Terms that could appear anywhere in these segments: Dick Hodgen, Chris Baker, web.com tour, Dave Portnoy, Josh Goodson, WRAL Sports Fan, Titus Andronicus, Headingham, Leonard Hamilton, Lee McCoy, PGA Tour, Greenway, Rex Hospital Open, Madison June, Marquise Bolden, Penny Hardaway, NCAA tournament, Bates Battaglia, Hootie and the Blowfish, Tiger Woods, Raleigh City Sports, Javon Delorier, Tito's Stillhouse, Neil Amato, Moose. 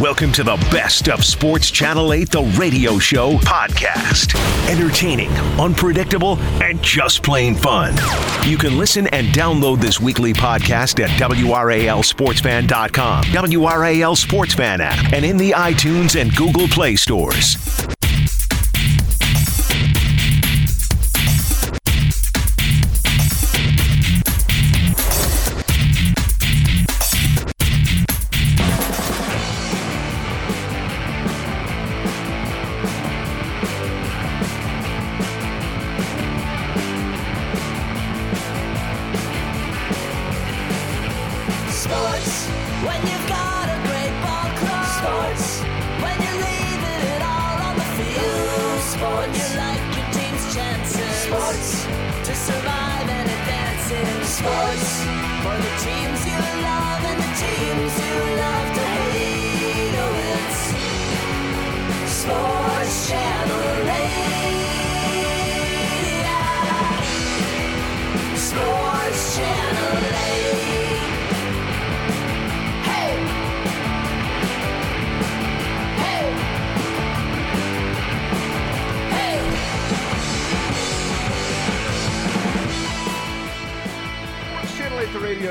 Welcome to the best of Sports Channel 8, the radio show podcast. Entertaining, unpredictable, and just plain fun. You can listen and download this weekly podcast at WRALSportsFan.com, WRAL Sports Fan app, and in the iTunes and Google Play stores.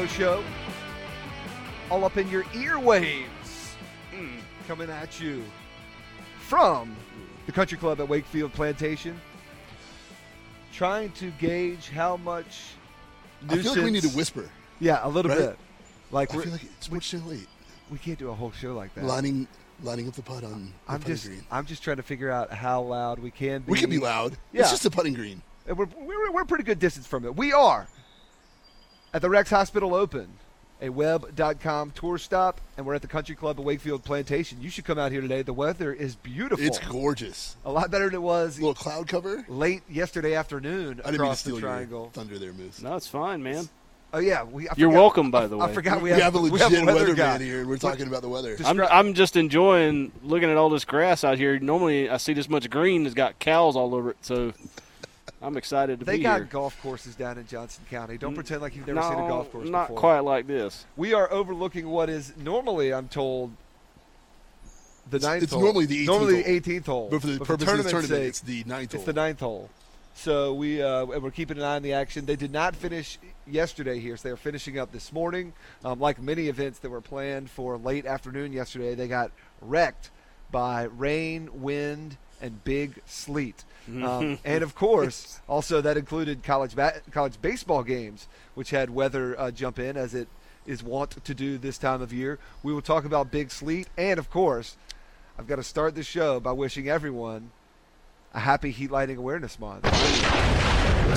Show all up in your earwaves, coming at you from the Country Club at Wakefield Plantation. Trying to gauge how much nuisance. I feel like we need to whisper. Yeah, a little bit. Like I feel like it's much too late. We can't do a whole show like that. Lining up the putt on the putting green. I'm just trying to figure out how loud we can be. We can be loud. Yeah. It's just the putting green. And we're a pretty good distance from it. We are at the Rex Hospital Open, a web.com tour stop, and we're at the Country Club at Wakefield Plantation. You should come out here today. The weather is beautiful. It's gorgeous. A lot better than it was. A little cloud cover. Late yesterday afternoon across the triangle. I didn't mean to steal your thunder there, Moose. No, it's fine, man. Oh, yeah. You're welcome, by the way. I forgot we have a legit weatherman here, and we're talking about the weather. I'm just enjoying looking at all this grass out here. Normally, I see this much green that's got cows all over it, so I'm excited to be here. They got golf courses down in Johnson County. Don't pretend like you've never seen a golf course before. Not quite like this. We are overlooking what is normally, I'm told, the ninth hole. It's normally the 18th hole. But for the purpose of the tournament, it's the ninth hole. It's the ninth hole. So we're keeping an eye on the action. They did not finish yesterday here, so they are finishing up this morning. Like many events that were planned for late afternoon yesterday, they got wrecked by rain, wind, and big sleet. And, of course, also that included college baseball games, which had weather jump in, as it is wont to do this time of year. We will talk about big sleet. And, of course, I've got to start the show by wishing everyone a happy Heat Lightning Awareness Month.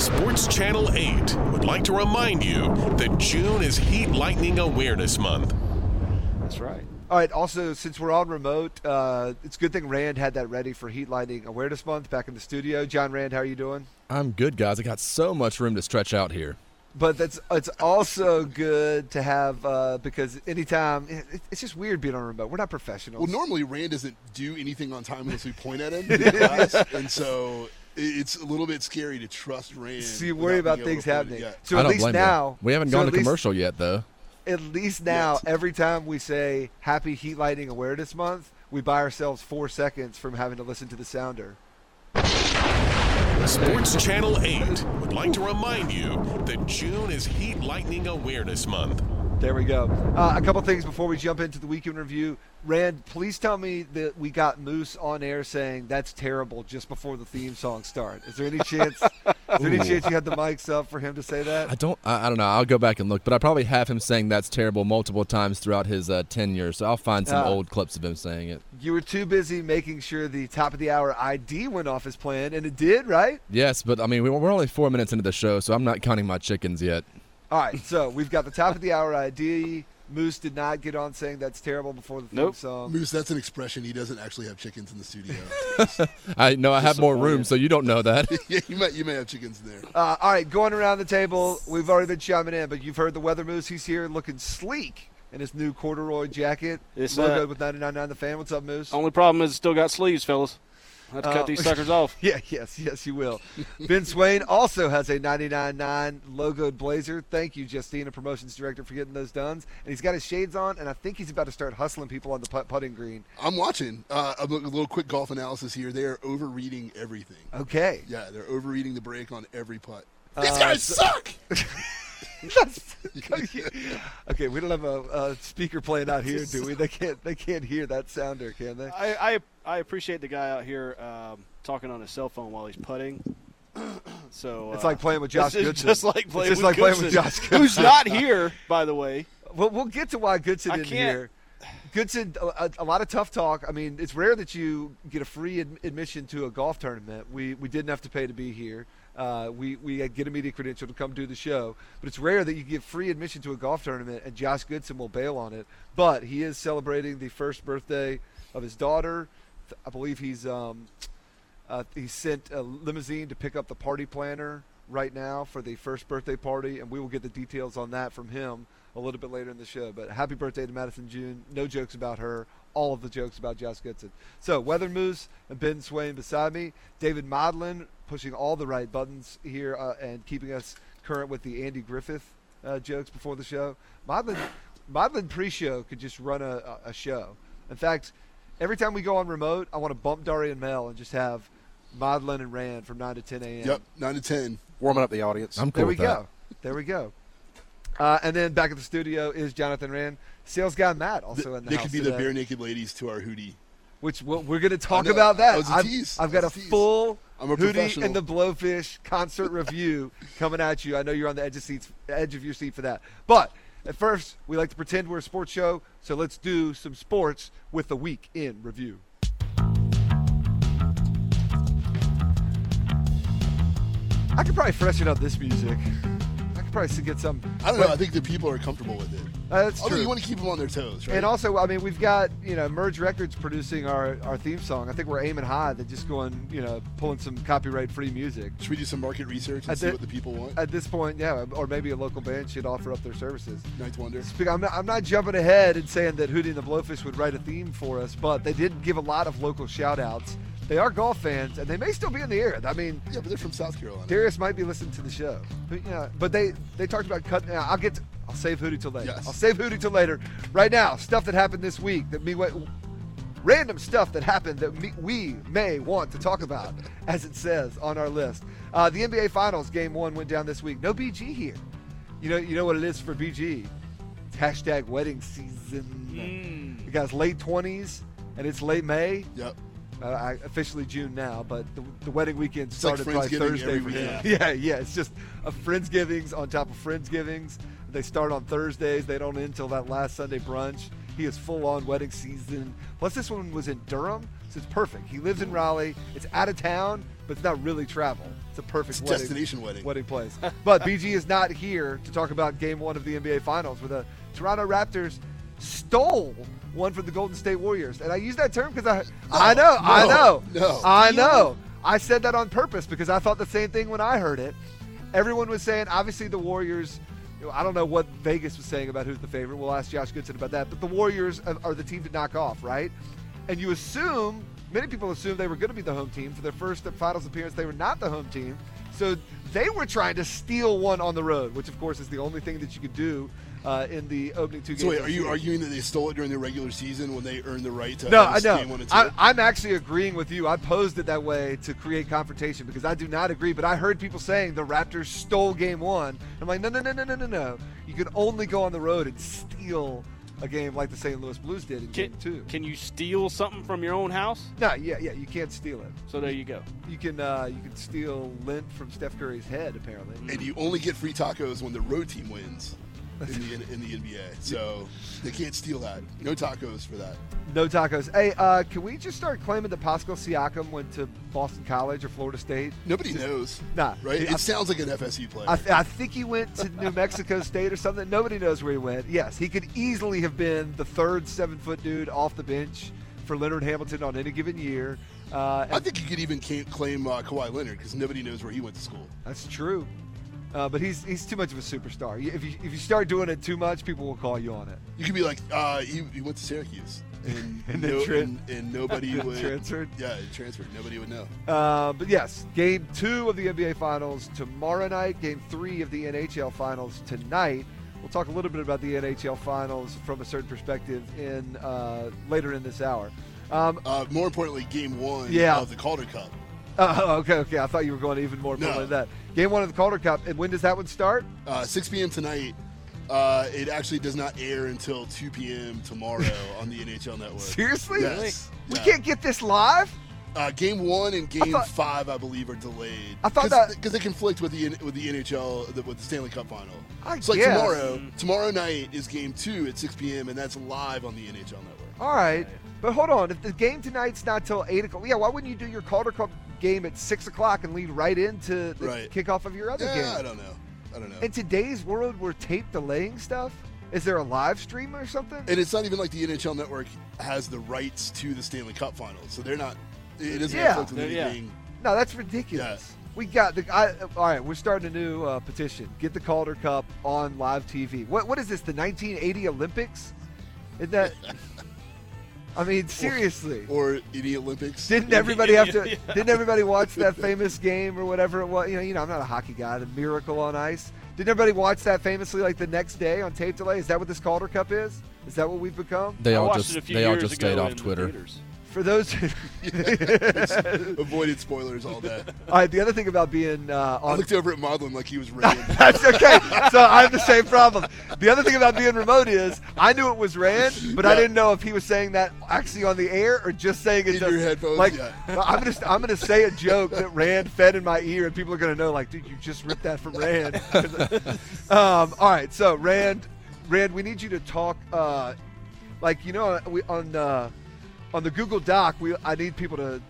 Sports Channel 8 would like to remind you that June is Heat Lightning Awareness Month. That's right. All right, also, since we're on remote, it's a good thing Rand had that ready for Heat Lightning Awareness Month back in the studio. John Rand, how are you doing? I'm good, guys. I got so much room to stretch out here. But it's also good to have because anytime it's just weird being on remote. We're not professionals. Well, normally Rand doesn't do anything on time unless we point at him. And so it's a little bit scary to trust Rand. So you worry about things happening. So at least now. We haven't gone to commercial yet, though. At least now, every time we say Happy Heat Lightning Awareness Month, we buy ourselves 4 seconds from having to listen to the sounder. Sports Channel 8 would like to remind you that June is Heat Lightning Awareness Month. There we go. A couple things before we jump into the weekend review. Rand, please tell me that we got Moose on air saying that's terrible just before the theme song starts. Is there any chance? You had the mics up for him to say that? I don't know. I'll go back and look, but I probably have him saying that's terrible multiple times throughout his tenure. So I'll find some old clips of him saying it. You were too busy making sure the top of the hour ID went off as planned, and it did, right? Yes, but I mean we're only 4 minutes into the show, so I'm not counting my chickens yet. All right, so we've got the top of the hour ID. Moose did not get on saying that's terrible before the theme song. Moose, that's an expression. He doesn't actually have chickens in the studio. I have more room, so you don't know that. Yeah, you may have chickens in there. All right, going around the table, we've already been chiming in, but you've heard the weather, Moose. He's here looking sleek in his new corduroy jacket. It's logoed with 99.9 The Fan. What's up, Moose? Only problem is it's still got sleeves, fellas. I'll have to cut these suckers off. Yeah, yes, you will. Ben Swain also has a 99.9 logoed blazer. Thank you, Justina, Promotions Director, for getting those done. And he's got his shades on, and I think he's about to start hustling people on the putting green. I'm watching. A little quick golf analysis here. They are overreading everything. Okay. Yeah, they're overreading the break on every putt. These guys suck! Okay, we don't have a speaker playing out here, do we? They can't hear that sounder, can they? I appreciate the guy out here talking on his cell phone while he's putting. So it's like playing with Josh Goodson. It's just like playing with Josh Goodson, who's not here, by the way. Well, we'll get to why Goodson isn't here. Goodson, a lot of tough talk. I mean, it's rare that you get a free admission to a golf tournament. We didn't have to pay to be here. We get a media credential to come do the show, but it's rare that you give free admission to a golf tournament, and Josh Goodson will bail on it. But he is celebrating the first birthday of his daughter. I believe he sent a limousine to pick up the party planner right now for the first birthday party, and we will get the details on that from him a little bit later in the show. But happy birthday to Madison June. No jokes about her. All of the jokes about Josh Goodson. So Weather Moose and Ben Swain beside me. David Modlin pushing all the right buttons here and keeping us current with the Andy Griffith jokes before the show. Modlin pre-show could just run a show. In fact, every time we go on remote, I want to bump Darian Mell and just have Modlin and Rand from 9 to 10 a.m. Yep, 9 to 10. Warming up the audience. I'm cool there with that. There we go. And then back at the studio is Jonathan Rand. Sales guy Matt also in the house. They could be today. The bare naked ladies to our hoodie. Which we're going to talk about that. I've got a full hoodie and the Blowfish concert review coming at you. I know you're on the edge of your seat for that. But at first, we like to pretend we're a sports show, so let's do some sports with the Week in Review. I could probably freshen up this music. Price to get some. I don't know. I think the people are comfortable with it. That's true. You want to keep them on their toes, right? And also, I mean, we've got, Merge Records producing our theme song. I think we're aiming high. They're just going, pulling some copyright-free music. Should we do some market research and see what the people want? At this point, yeah. Or maybe a local band should offer up their services. Ninth Wonder. I'm not jumping ahead and saying that Hootie and the Blowfish would write a theme for us, but they did give a lot of local shout-outs. They are golf fans, and they may still be in the air. I mean, yeah, but they're from South Carolina. Darius might be listening to the show, but they talked about cutting. I'll save Hootie till later. Yes. I'll save Hootie till later. Right now, stuff that happened this week random stuff that happened that we may want to talk about, as it says on our list. The NBA Finals Game 1 went down this week. No BG here. You know what it is for BG? It's hashtag wedding season. You guys late 20s, and it's late May. Yep. Officially June now, but the wedding weekend started like probably Thursday for him. Yeah. It's just a Friendsgivings on top of Friendsgivings. They start on Thursdays. They don't end until that last Sunday brunch. He is full-on wedding season. Plus, this one was in Durham, so it's perfect. He lives in Raleigh. It's out of town, but it's not really travel. It's a perfect destination wedding place. But BG is not here to talk about Game 1 of the NBA Finals, where the Toronto Raptors stole one for the Golden State Warriors. And I use that term because I know. I said that on purpose because I thought the same thing when I heard it. Everyone was saying, obviously, the Warriors, I don't know what Vegas was saying about who's the favorite. We'll ask Josh Goodson about that. But the Warriors are the team to knock off, right? And you assume, many people assume they were going to be the home team. For their first finals appearance, they were not the home team. So they were trying to steal one on the road, which, of course, is the only thing that you could do in the opening two games. So wait, are you arguing that they stole it during the regular season when they earned the right to game one and two? I'm actually agreeing with you. I posed it that way to create confrontation because I do not agree, but I heard people saying the Raptors stole game one. I'm like, no. You can only go on the road and steal a game like the St. Louis Blues did in game two. Can you steal something from your own house? No, yeah, you can't steal it. So there you go. You can steal lint from Steph Curry's head, apparently. And you only get free tacos when the road team wins. In the NBA, so they can't steal that. No tacos for that. No tacos. Hey, can we just start claiming that Pascal Siakam went to Boston College or Florida State? Nobody knows. Nah. Right? It sounds like an FSU player. I think he went to New Mexico State or something. Nobody knows where he went. Yes, he could easily have been the third 7-foot dude off the bench for Leonard Hamilton on any given year. I think you could even claim Kawhi Leonard because nobody knows where he went to school. That's true. But he's too much of a superstar. If you start doing it too much, people will call you on it. You could be like, he went to Syracuse. and nobody would transferred. Yeah, it transferred. Nobody would know. But yes, game two of the NBA Finals tomorrow night. Game three of the NHL Finals tonight. We'll talk a little bit about the NHL Finals from a certain perspective in later in this hour. More importantly, game one of the Calder Cup. Okay. I thought you were going even more important than that. Game one of the Calder Cup. And when does that one start? 6 p.m. tonight. It actually does not air until 2 p.m. tomorrow on the NHL Network. Seriously? Yes. We can't get this live? Game one and game five, I believe, are delayed. I thought that because they conflict with the NHL with the Stanley Cup final. I guess. Tomorrow night is game two at 6 p.m. and that's live on the NHL Network. All right, but hold on. If the game tonight's not till 8 o'clock, why wouldn't you do your Calder Cup game at 6 o'clock and lead right into the kickoff of your other game? I don't know. In today's world, we're tape delaying stuff. Is there a live stream or something? And it's not even like the NHL Network has the rights to the Stanley Cup finals, so they're not. It doesn't affect anything. No, that's ridiculous. Yeah. We got all right, we're starting a new petition. Get the Calder Cup on live TV. What is this, the 1980 Olympics? Isn't that? I mean, seriously. Or Idiot Olympics. Didn't everybody watch that famous game or whatever it was? You know, I'm not a hockey guy. The Miracle on Ice. Didn't everybody watch that famously like the next day on tape delay? Is that what this Calder Cup is? Is that what we've become? They all just stayed off Twitter. For those who avoided spoilers all day. All right, the other thing about being on... I looked over at Modlin like he was Rand. That's okay. So I have the same problem. The other thing about being remote is I knew it was Rand, but I didn't know if he was saying that actually on the air or just saying it in your headphones. Like, I'm gonna say a joke that Rand fed in my ear, and people are gonna know, like, dude, you just ripped that from Rand. All right, so Rand, we need you to talk. On the Google Doc, I need people to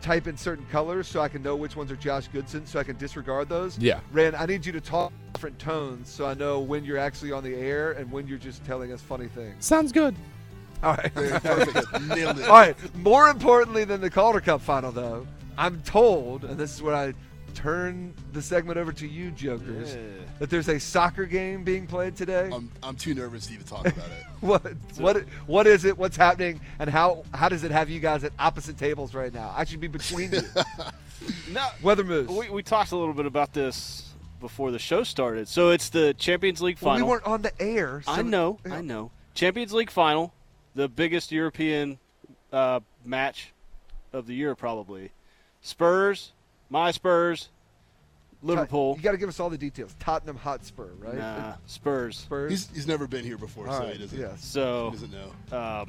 type in certain colors so I can know which ones are Josh Goodson so I can disregard those. Yeah. Rand, I need you to talk different tones so I know when you're actually on the air and when you're just telling us funny things. Sounds good. All right. Perfect. Nailed it. All right. More importantly than the Calder Cup final, though, I'm told, and this is where I turn the segment over to you, jokers, that there's a soccer game being played today. I'm too nervous to even talk about it. What is it? What's happening? And how does it have you guys at opposite tables right now? I should be between you. No, Weather Moose. We talked a little bit about this before the show started. So it's the Champions League final. We weren't on the air. So I know. Champions League final, the biggest European match of the year probably. Spurs, my Spurs. Liverpool. You got to give us all the details. Tottenham Hotspur, right? Nah, Spurs. He's never been here before, so he doesn't. Yeah. So he doesn't know.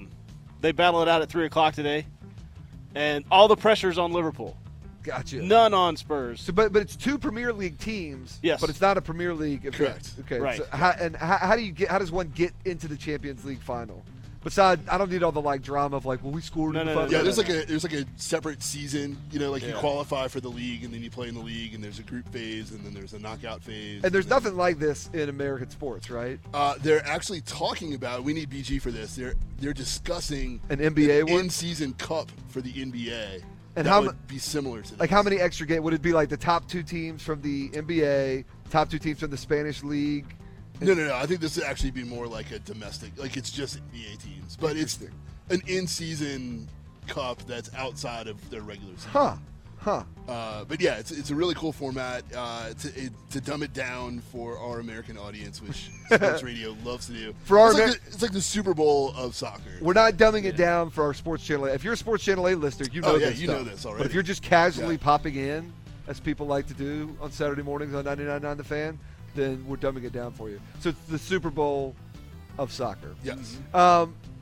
They battle it out at 3 o'clock today, and all the pressure's on Liverpool. Gotcha. None on Spurs. So, but it's two Premier League teams. Yes. But it's not a Premier League event. Correct. Okay. Right. So how does one get into the Champions League final? Besides, I don't need all the drama of we scored. There's like a separate season. You qualify for the league and then you play in the league and there's a group phase and then there's a knockout phase. And there's nothing like this in American sports, right? They're actually talking about. We need BG for this. They're discussing an NBA in-season cup for the NBA. And that would be similar to this. How many extra games would it be? Like the top two teams from the NBA, top two teams from the Spanish league. No. I think this would actually be more like a domestic. Like, it's just NBA teams. But it's an in-season cup that's outside of their regular season. Huh. But, yeah, it's a really cool format. To dumb it down for our American audience, which sports radio loves to do. It's like the Super Bowl of soccer. We're not dumbing it down for our sports channel. If you're a sports channel A lister, you know this stuff. Know this already. But if you're just casually popping in, as people like to do on Saturday mornings on 99.9 The Fan, then we're dumbing it down for you. So it's the Super Bowl of soccer. Yes.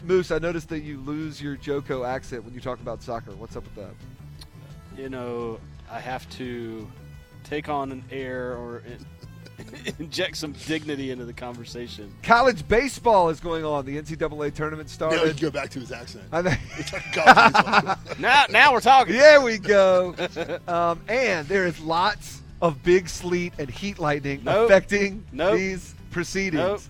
Moose, I noticed that you lose your Joko accent when you talk about soccer. What's up with that? I have to take on an air or inject some dignity into the conversation. College baseball is going on. The NCAA tournament started. Now we can go back to his accent. I know. Now we're talking. There we go. And there is lots of big sleet and heat lightning affecting these proceedings.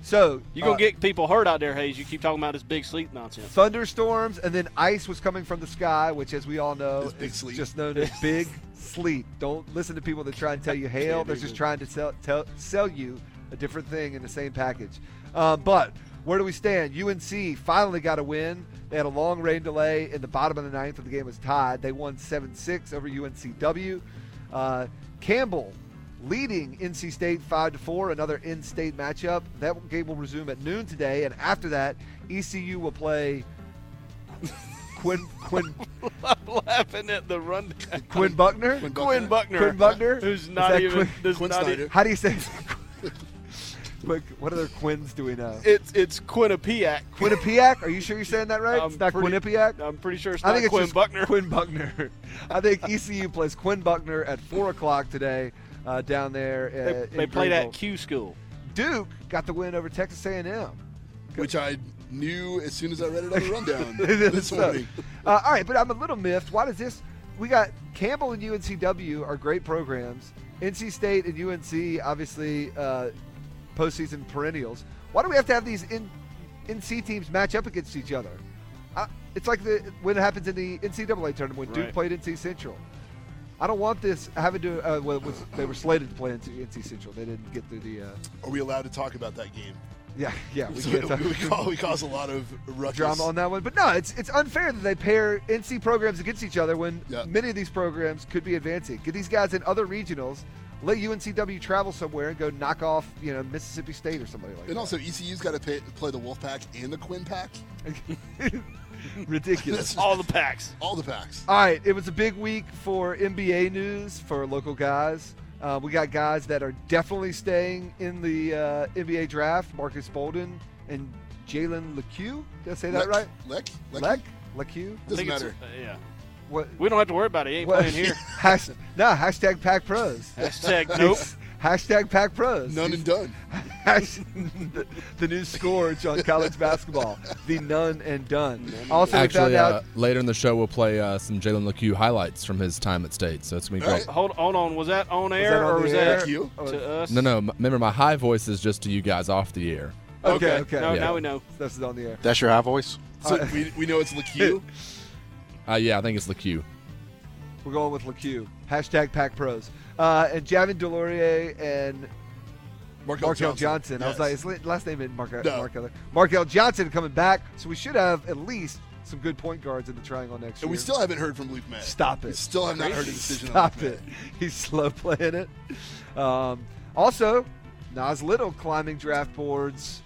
So you're going to get people hurt out there, Hayes. You keep talking about this big sleet nonsense. Thunderstorms, and then ice was coming from the sky, which, as we all know, is just known as big sleet. Don't listen to people that try and tell you hail. They're just trying to sell you a different thing in the same package. But Where do we stand? UNC finally got a win. They had a long rain delay in the bottom of the ninth when the game was tied. They won 7-6 over UNCW. Campbell leading NC State 5-4, another in-state matchup. That game will resume at noon today, and after that, ECU will play Quinn. I'm laughing at the rundown. Quinn Buckner. Who's not even. How do you say it? What other Quins do we know? It's Quinnipiac. Quinnipiac? Are you sure you're saying that right? It's not Quinnipiac? I'm pretty sure it's not Quinn Buckner. Quinn Buckner. I think ECU plays Quinn Buckner at 4 o'clock today down there. They played at Q School. Duke got the win over Texas A&M. Which I knew as soon as I read it on the rundown this morning. All right, but I'm a little miffed. Why does this – we got Campbell and UNCW are great programs. NC State and UNC obviously postseason perennials. Why do we have to have these NC teams match up against each other? It's like when it happens in the NCAA tournament when Duke played NC Central. I don't want this having to they were slated to play NC Central. They didn't get through the Are we allowed to talk about that game? Yeah. We cause a lot of ruckus. Drama on that one. But no, it's unfair that they pair NC programs against each other when many of these programs could be advancing. Get these guys in other regionals. Let UNCW travel somewhere and go knock off, Mississippi State or somebody like that. And also, ECU's got to play the Wolfpack and the Quinn Pack. Ridiculous. All the packs. All right. It was a big week for NBA news for local guys. We got guys that are definitely staying in the NBA draft. Marcus Bolden and Jaylen Lequeux. Did I say that right? Lequeux? Doesn't matter. Yeah. What? We don't have to worry about it. He ain't playing here. Hashtag Pack Pros. Hashtag nope. Hashtag Pack Pros. None and done. The new scourge on college basketball. The none and done. Actually, later in the show, we'll play some Jaylen Lequeux highlights from his time at State. So it's going to be great. Right. Hold on. Was that on air or was that you? To us? No. Remember, my high voice is just to you guys off the air. Okay. Now we know. This is on the air. That's your high voice? So we know it's Lequeux? I think it's Lequeux. We're going with Lequeux. Hashtag Pack Pros. And Javon Delorier and Markell Johnson. Yes. I was like, his last name is Markell. Markell Johnson coming back. So we should have at least some good point guards in the triangle next year. And we still haven't heard from Luke May. Stop it. We still have not heard a decision on Luke May. He's slow playing it. Also, Nas Little climbing draft boards.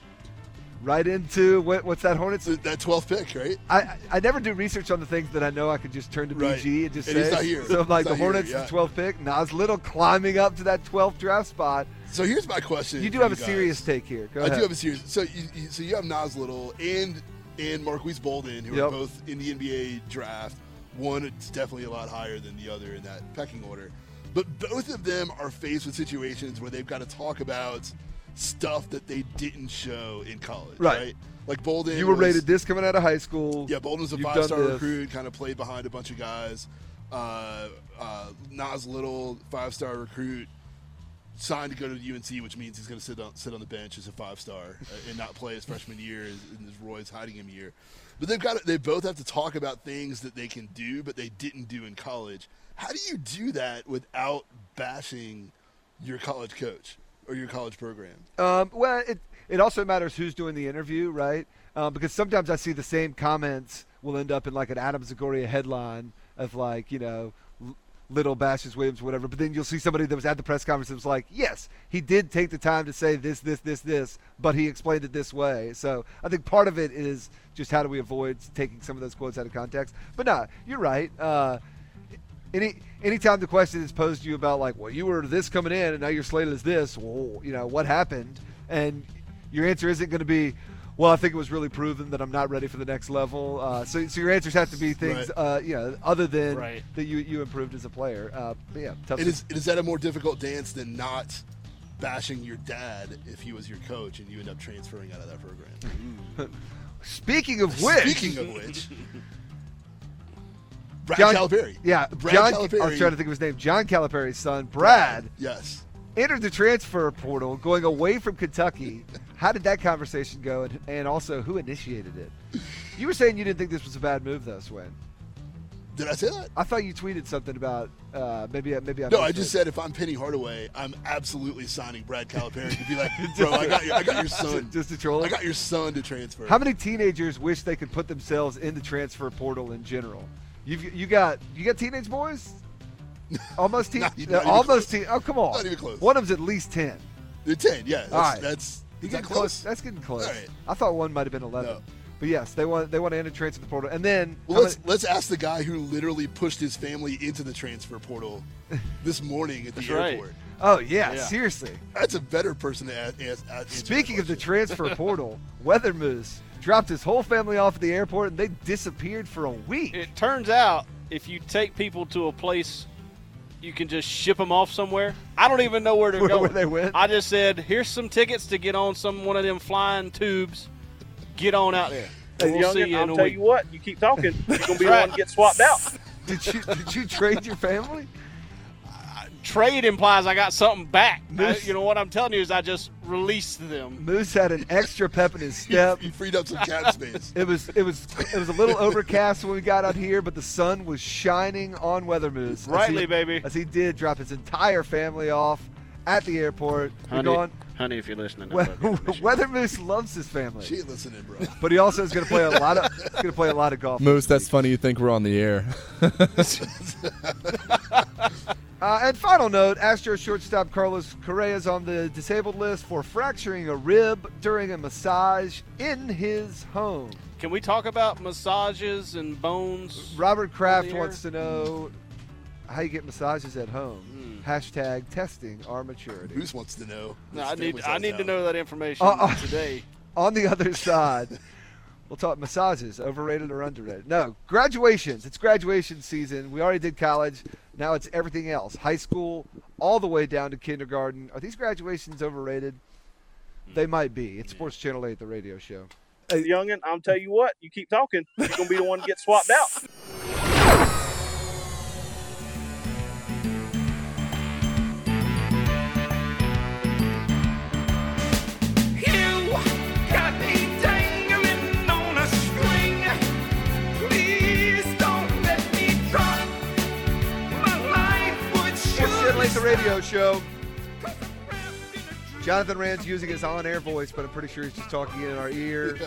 Right into what's that Hornets? That 12th pick, right? I never do research on the things that I know I could just turn to BG and just say. He's not here. So I'm like the Hornets, the 12th pick, Nas Little climbing up to that 12th draft spot. So here's my question. You do have a serious take here. Go ahead. I do have a serious. So you have Nas Little and Marquise Bolden, who are both in the NBA draft. One is definitely a lot higher than the other in that pecking order, but both of them are faced with situations where they've got to talk about stuff that they didn't show in college, right? Like Bolden, you were rated this coming out of high school. Yeah, Bolden was a 5-star recruit, kind of played behind a bunch of guys. Nas Little, 5-star recruit, signed to go to UNC, which means he's going to sit on the bench as a 5-star and not play his freshman year in his Roy's Headingham year. But they both have to talk about things that they can do, but they didn't do in college. How do you do that without bashing your college coach? Or your college program? Well, it also matters who's doing the interview, right? Because sometimes I see the same comments will end up in like an Adam Zagoria headline of like, Little bashes Williams, whatever. But then you'll see somebody that was at the press conference that was like, yes, he did take the time to say this, but he explained it this way. So I think part of it is just how do we avoid taking some of those quotes out of context. But no, you're right. Anytime the question is posed to you about like, well, you were this coming in and now you're slated as this, well, what happened? And your answer isn't going to be, well, I think it was really proven that I'm not ready for the next level. So your answers have to be things, other than that you improved as a player. Is that a more difficult dance than not bashing your dad if he was your coach and you end up transferring out of that program? Speaking of which. Calipari. Yeah. Brad Calipari. I was trying to think of his name. John Calipari's son, Brad. Yes. Entered the transfer portal going away from Kentucky. How did that conversation go? And also, who initiated it? You were saying you didn't think this was a bad move, though, Swain. Did I say that? I thought you tweeted something about maybe I. No, I just said if I'm Penny Hardaway, I'm absolutely signing Brad Calipari to be like, bro, I got your son. Just to troll him? I got your son to transfer. How many teenagers wish they could put themselves in the transfer portal in general? You got teenage boys? Almost teen. Almost teen. Oh, come on. Not even close. One of them's at least 10. They're 10. Yeah. That's, all right. That's getting close. That's getting close. All right. I thought one might have been 11. No. But yes, they want to enter transfer portal, and then let's ask the guy who literally pushed his family into the transfer portal this morning at the airport. Right. Oh yeah, seriously. That's a better person to ask. Speaking of the transfer portal, Weather Moose dropped his whole family off at the airport, and they disappeared for a week. It turns out if you take people to a place, you can just ship them off somewhere. I don't even know where they're going. Where they went? I just said, here's some tickets to get on one of them flying tubes. Get on out there. We'll see you in a week. I'll tell you what, you keep talking, you're going to be the one to get swapped out. Did you trade your family? Trade implies I got something back. Moose, what I'm telling you is I just released them. Moose had an extra pep in his step. He freed up some cap space. It was a little overcast when we got out here, but the sun was shining on Weather Moose. Rightly, baby. As he did drop his entire family off at the airport. Honey, if you're listening, Weather Moose loves his family. She ain't listening, bro. But he also is going to play a lot of golf. Moose, that's funny. You think we're on the air? And final note: Astros shortstop Carlos Correa is on the disabled list for fracturing a rib during a massage in his home. Can we talk about massages and bones? Robert Kraft wants to know how you get massages at home. Hashtag testing our maturity. Moose wants to know. No, I need to know that information today. On the other side, we'll talk massages, overrated or underrated. No, graduations. It's graduation season. We already did college. Now it's everything else. High school, all the way down to kindergarten. Are these graduations overrated? They might be. It's Sports Channel 8, the radio show. Hey, youngin', I'll tell you what. You keep talking. You're going to be the one to get swapped out. The radio show. Jonathan Rand's using his on-air voice, but I'm pretty sure he's just talking in our ear.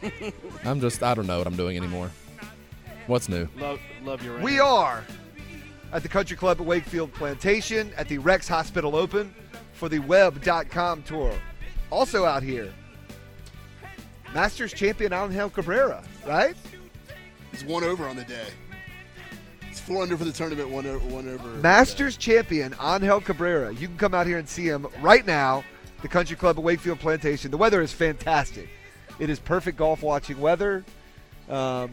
I don't know what I'm doing anymore. What's new? Love your radio. We are at the Country Club at Wakefield Plantation at the Rex Hospital Open for the web.com tour. Also out here, Masters champion Angel Cabrera, right? He's one over on the day. 4 under for the tournament, one over. Masters champion Angel Cabrera. You can come out here and see him right now. The Country Club at Wakefield Plantation. The weather is fantastic. It is perfect golf watching weather. And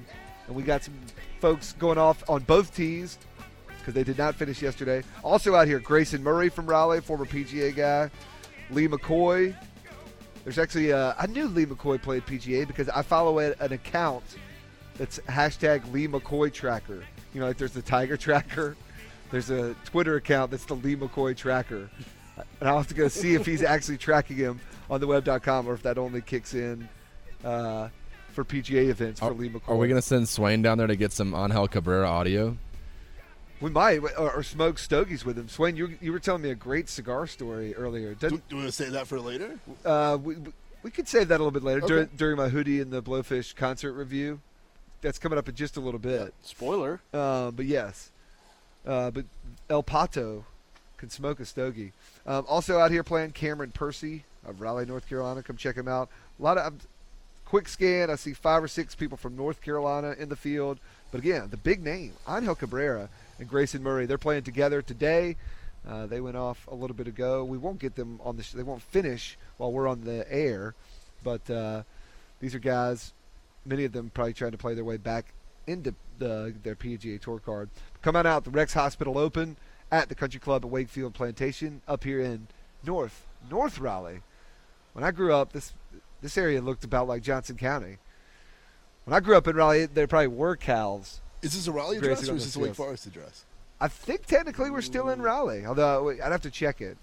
we got some folks going off on both tees because they did not finish yesterday. Also out here, Grayson Murray from Raleigh, former PGA guy. Lee McCoy. There's actually I knew Lee McCoy played PGA because I follow an account that's hashtag Lee McCoy Tracker. You know, like there's the Tiger Tracker. There's a Twitter account that's the Lee McCoy Tracker. And I'll have to go see if he's actually tracking him on the web.com or if that only kicks in for PGA events for Lee McCoy. Are we going to send Swain down there to get some Angel Cabrera audio? We might, or smoke stogies with him. Swain, you were telling me a great cigar story earlier. Do you want to save that for later? We could save that a little bit later, okay. during my Hootie and the Blowfish concert review. That's coming up in just a little bit. Spoiler. But yes. But El Pato can smoke a stogie. Also out here playing Cameron Percy of Raleigh, North Carolina. Come check him out. A lot of quick scan. I see 5 or 6 people from North Carolina in the field. But again, the big name, Angel Cabrera and Grayson Murray. They're playing together today. They went off a little bit ago. We won't get them on the show. They won't finish while we're on the air. But these are guys. Many of them probably trying to play their way back into their PGA Tour card. Come on out the Rex Hospital Open at the Country Club at Wakefield Plantation up here in North Raleigh. When I grew up, this area looked about like Johnson County. When I grew up in Raleigh, there probably were cows. Is this a Raleigh address or is this a Wake Forest address? I think technically we're still in Raleigh, although I'd have to check it.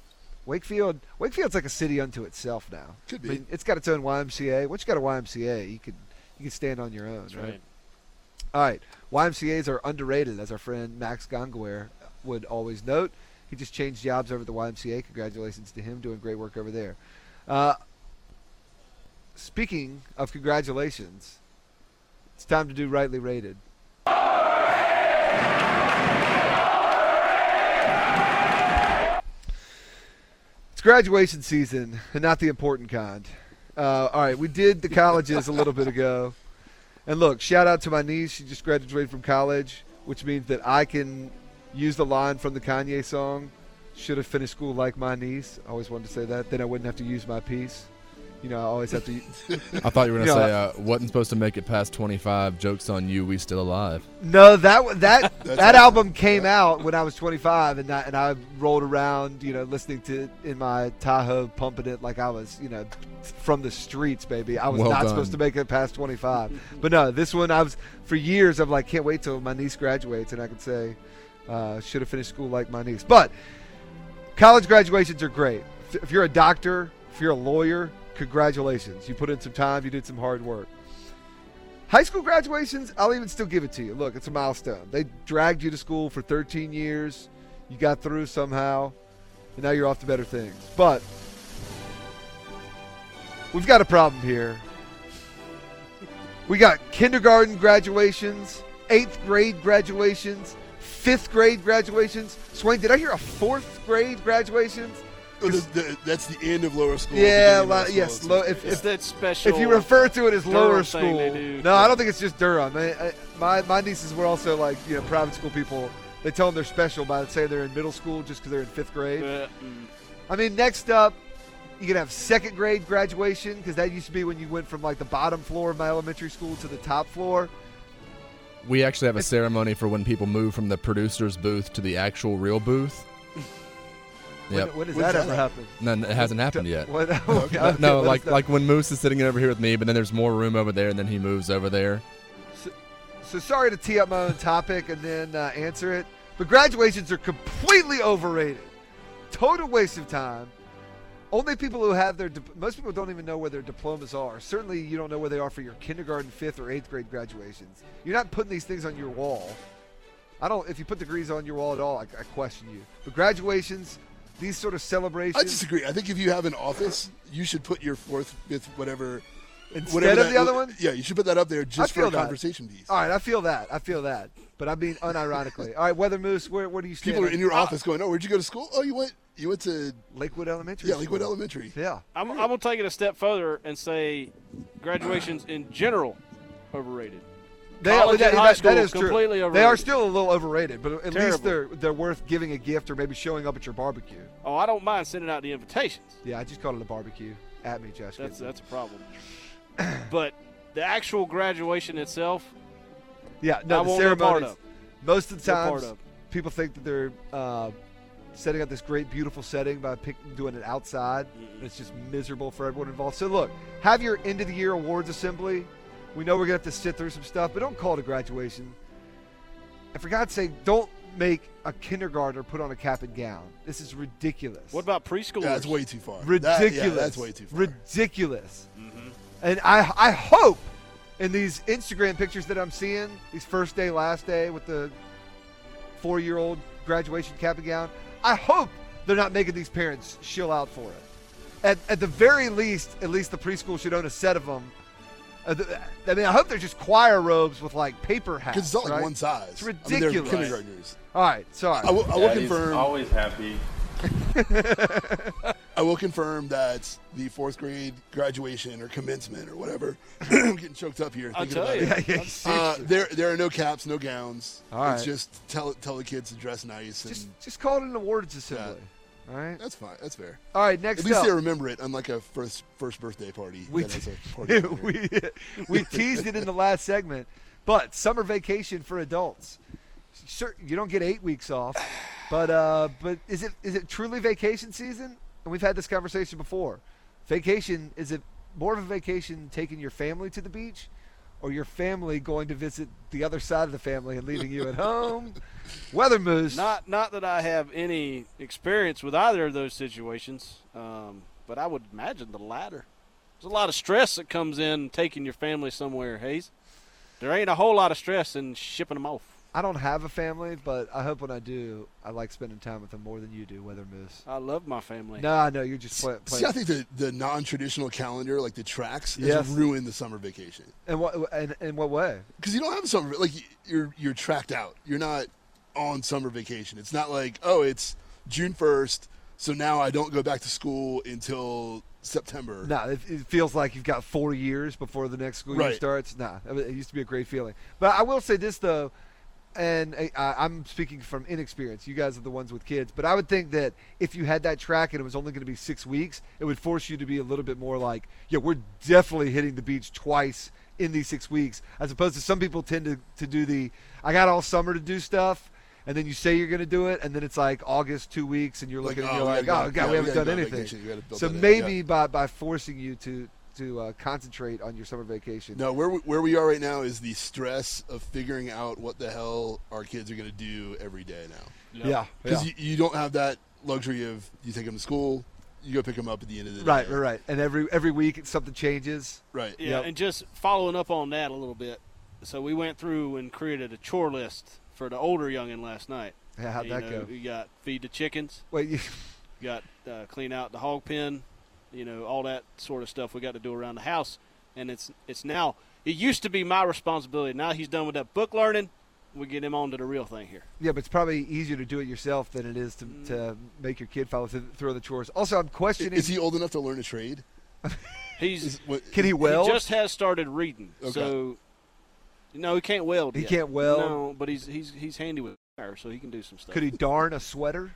Wakefield's like a city unto itself now. Could be. I mean, it's got its own YMCA. Once you got a YMCA, you can stand on your own, right? All right. YMCAs are underrated, as our friend Max Gongware would always note. He just changed jobs over at the YMCA. Congratulations to him, doing great work over there. Speaking of congratulations, it's time to do Rightly Rated. It's graduation season, and not the important kind. All right, we did the colleges a little bit ago. And look, shout out to my niece. She just graduated from college, which means that I can use the line from the Kanye song, should have finished school like my niece. I always wanted to say that. Then I wouldn't have to use my piece. You know, I always have to. I thought you were going to say, wasn't supposed to make it past 25. Jokes on you, we still alive. No, that album came out when I was 25, and I rolled around, you know, listening to it in my Tahoe, pumping it like I was, you know, from the streets, baby. I was supposed to make it past 25. But no, this one, I was, for years, I'm like, can't wait till my niece graduates, and I can say, should have finished school like my niece. But college graduations are great. If you're a doctor, if you're a lawyer, congratulations. You put in some time. You did some hard work. High school graduations, I'll even still give it to you. Look, it's a milestone. They dragged you to school for 13 years. You got through somehow, and now you're off to better things. But we've got a problem here. We got kindergarten graduations, 8th grade graduations, 5th grade graduations. Swain, did I hear a 4th grade graduations? Oh, that's the end of lower school. Yeah, yes. If that special, if you refer to it as Durham lower school, no, I don't think it's just Durham. My nieces were also, like, you know, private school people. They tell them they're special by saying they're in middle school just because they're in 5th grade. I mean, next up, you can have 2nd grade graduation, because that used to be when you went from, like, the bottom floor of my elementary school to the top floor. We actually have a ceremony for when people move from the producer's booth to the actual real booth. Yep. When does that ever happen? No, it hasn't happened yet. No, like when Moose is sitting over here with me, but then there's more room over there, and then he moves over there. So sorry to tee up my own topic and then answer it, but graduations are completely overrated. Total waste of time. Only people who have their most people don't even know where their diplomas are. Certainly you don't know where they are for your kindergarten, 5th, or 8th grade graduations. You're not putting these things on your wall. If you put degrees on your wall at all, I question you. But graduations, these sort of celebrations, I disagree. I think if you have an office, you should put your 4th, 5th, whatever, instead whatever of that, the other one. Yeah, you should put that up there just for a conversation piece. All right, I feel that. But I mean, unironically. All right, Weather Moose, where do you stand? People are in your office going, "Oh, where'd you go to school? Oh, you went to Lakewood Elementary." Yeah, Lakewood Elementary. Yeah. I'm gonna take it a step further and say, graduations in general, overrated. That is true. Overrated. They are still a little overrated, but at least they're worth giving a gift, or maybe showing up at your barbecue. Oh, I don't mind sending out the invitations. Yeah, I just called it a barbecue. At me, Josh. That's a problem. But the actual graduation itself, yeah, no, the ceremony. Most of the time, people think that they're setting up this great, beautiful setting by doing it outside. Mm-hmm. And it's just miserable for everyone involved. So look, have your end of the year awards assembly. We know we're going to have to sit through some stuff, but don't call it a graduation. And for God's sake, don't make a kindergartner put on a cap and gown. This is ridiculous. What about preschoolers? That's way too far. Ridiculous. That's way too far. Ridiculous. Mm-hmm. And I hope in these Instagram pictures that I'm seeing, these first day, last day with the 4-year-old graduation cap and gown, I hope they're not making these parents shill out for it. At the very least, at least the preschool should own a set of them. I mean, I hope they're just choir robes with, like, paper hats. Because it's all, right? Like, one size. It's ridiculous. I mean, they're kindergartners. All right, sorry. I will confirm. Always happy. I will confirm that the 4th grade graduation or commencement or whatever. I'm getting choked up here. I'll tell you. There are no caps, no gowns. All right. It's just tell the kids to dress nice. And just call it an awards assembly. Yeah. All right. That's fine. That's fair. All right, next up. At least they remember it, unlike a first birthday party. We teased it in the last segment, but summer vacation for adults. Sure, you don't get 8 weeks off, but is it truly vacation season? And we've had this conversation before. Vacation, is it more of a vacation taking your family to the beach, or your family going to visit the other side of the family and leaving you at home? Weather Moose. Not that I have any experience with either of those situations, but I would imagine the latter. There's a lot of stress that comes in taking your family somewhere, Hayes. There ain't a whole lot of stress in shipping them off. I don't have a family, but I hope when I do, I like spending time with them more than you do, Weather Moose. I love my family. No, I know. You're just playing. See, I think the non-traditional calendar, like the tracks, has ruined the summer vacation. And what? And in what way? Because you don't have a summer. Like, you're tracked out. You're not on summer vacation. It's not like, oh, it's June 1st, so now I don't go back to school until September. No, it feels like you've got 4 years before the next school year starts. Nah, it used to be a great feeling. But I will say this, though, and I'm speaking from inexperience. You guys are the ones with kids. But I would think that if you had that track and it was only going to be 6 weeks, it would force you to be a little bit more like, yeah, we're definitely hitting the beach twice in these 6 weeks, as opposed to some people tend to do the, I got all summer to do stuff. And then you say you're going to do it, and then it's like August, 2 weeks, and you're looking and you're like, oh, God, we haven't done anything. So maybe by forcing you to concentrate on your summer vacation. No, where we are right now is the stress of figuring out what the hell our kids are going to do every day now. Yep. Yeah. Because you don't have that luxury of you take them to school, you go pick them up at the end of the day. Right. And every week something changes. Right. Yeah, and just following up on that a little bit. So we went through and created a chore list for the older youngin' last night. Yeah, how'd that go? You got feed the chickens. Wait, you got clean out the hog pen. You know, all that sort of stuff we got to do around the house. And it's now, it used to be my responsibility. Now he's done with that book learning. We get him on to the real thing here. Yeah, but it's probably easier to do it yourself than it is to make your kid follow through the chores. Also, I'm questioning. Is he old enough to learn a trade? Can he weld? He just has started reading. Okay. So. No, he can't weld. He can't weld. No, but he's handy with fire, so he can do some stuff. Could he darn a sweater?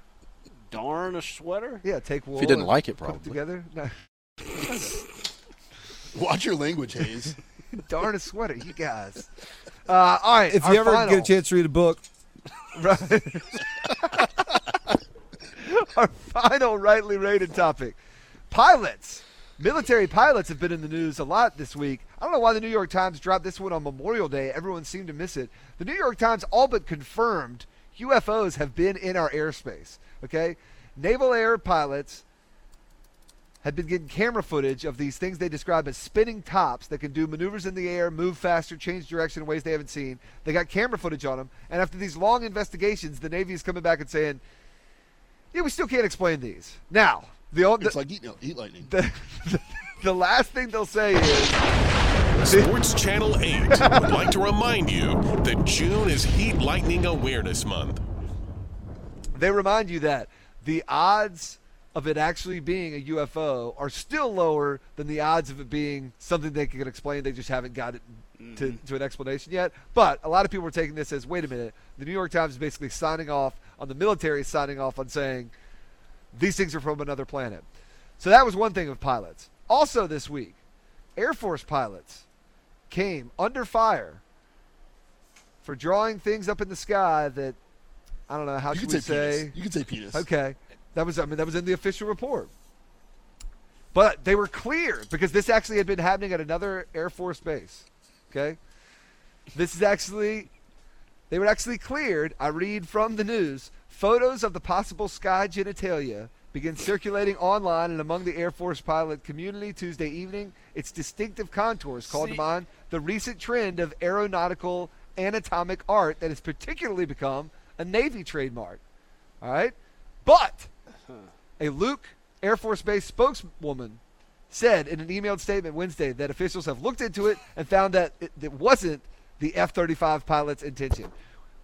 Darn a sweater? Yeah, take wool. If he didn't like it, probably. Put it together? No. Watch your language, Hayes. Darn a sweater, you guys. All right. If you ever get a chance to read a book. Right. Our final rightly rated topic. Pilots. Military pilots have been in the news a lot this week. I don't know why the New York Times dropped this one on Memorial Day. Everyone seemed to miss it. The New York Times all but confirmed UFOs have been in our airspace. Okay? Naval air pilots have been getting camera footage of these things they describe as spinning tops that can do maneuvers in the air, move faster, change direction in ways they haven't seen. They got camera footage on them. And after these long investigations, the Navy is coming back and saying, yeah, we still can't explain these. Now, it's like eat lightning. The last thing they'll say is... Sports Channel 8 would like to remind you that June is Heat Lightning Awareness Month. They remind you that the odds of it actually being a UFO are still lower than the odds of it being something they can explain. They just haven't got it to an explanation yet. But a lot of people are taking this as, wait a minute, the New York Times is basically signing off on the military, signing off on saying... these things are from another planet. So that was one thing of pilots. Also this week, Air Force pilots came under fire for drawing things up in the sky that, I don't know, how should we say? Penis. You can say penis. Okay. That was in the official report. But they were clear because this actually had been happening at another Air Force base. Okay? This is actually... they were actually cleared, I read from the news, photos of the possible sky genitalia begin circulating online and among the Air Force pilot community Tuesday evening. Its distinctive contours called to mind the recent trend of aeronautical anatomic art that has particularly become a Navy trademark. All right? But a Luke Air Force Base spokeswoman said in an emailed statement Wednesday that officials have looked into it and found that it wasn't the F-35 pilot's intention.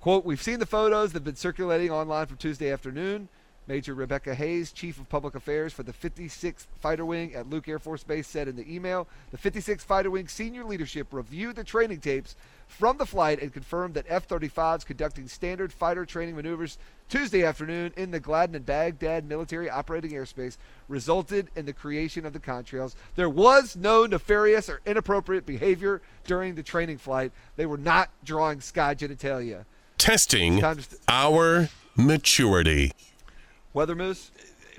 Quote, we've seen the photos that have been circulating online from Tuesday afternoon. Major Rebecca Hayes, Chief of Public Affairs for the 56th Fighter Wing at Luke Air Force Base, said in the email, the 56th Fighter Wing senior leadership reviewed the training tapes from the flight and confirmed that F-35s conducting standard fighter training maneuvers Tuesday afternoon in the Gladden and Baghdad military operating airspace resulted in the creation of the contrails. There was no nefarious or inappropriate behavior during the training flight. They were not drawing sky genitalia. Testing our maturity. Weather Moose?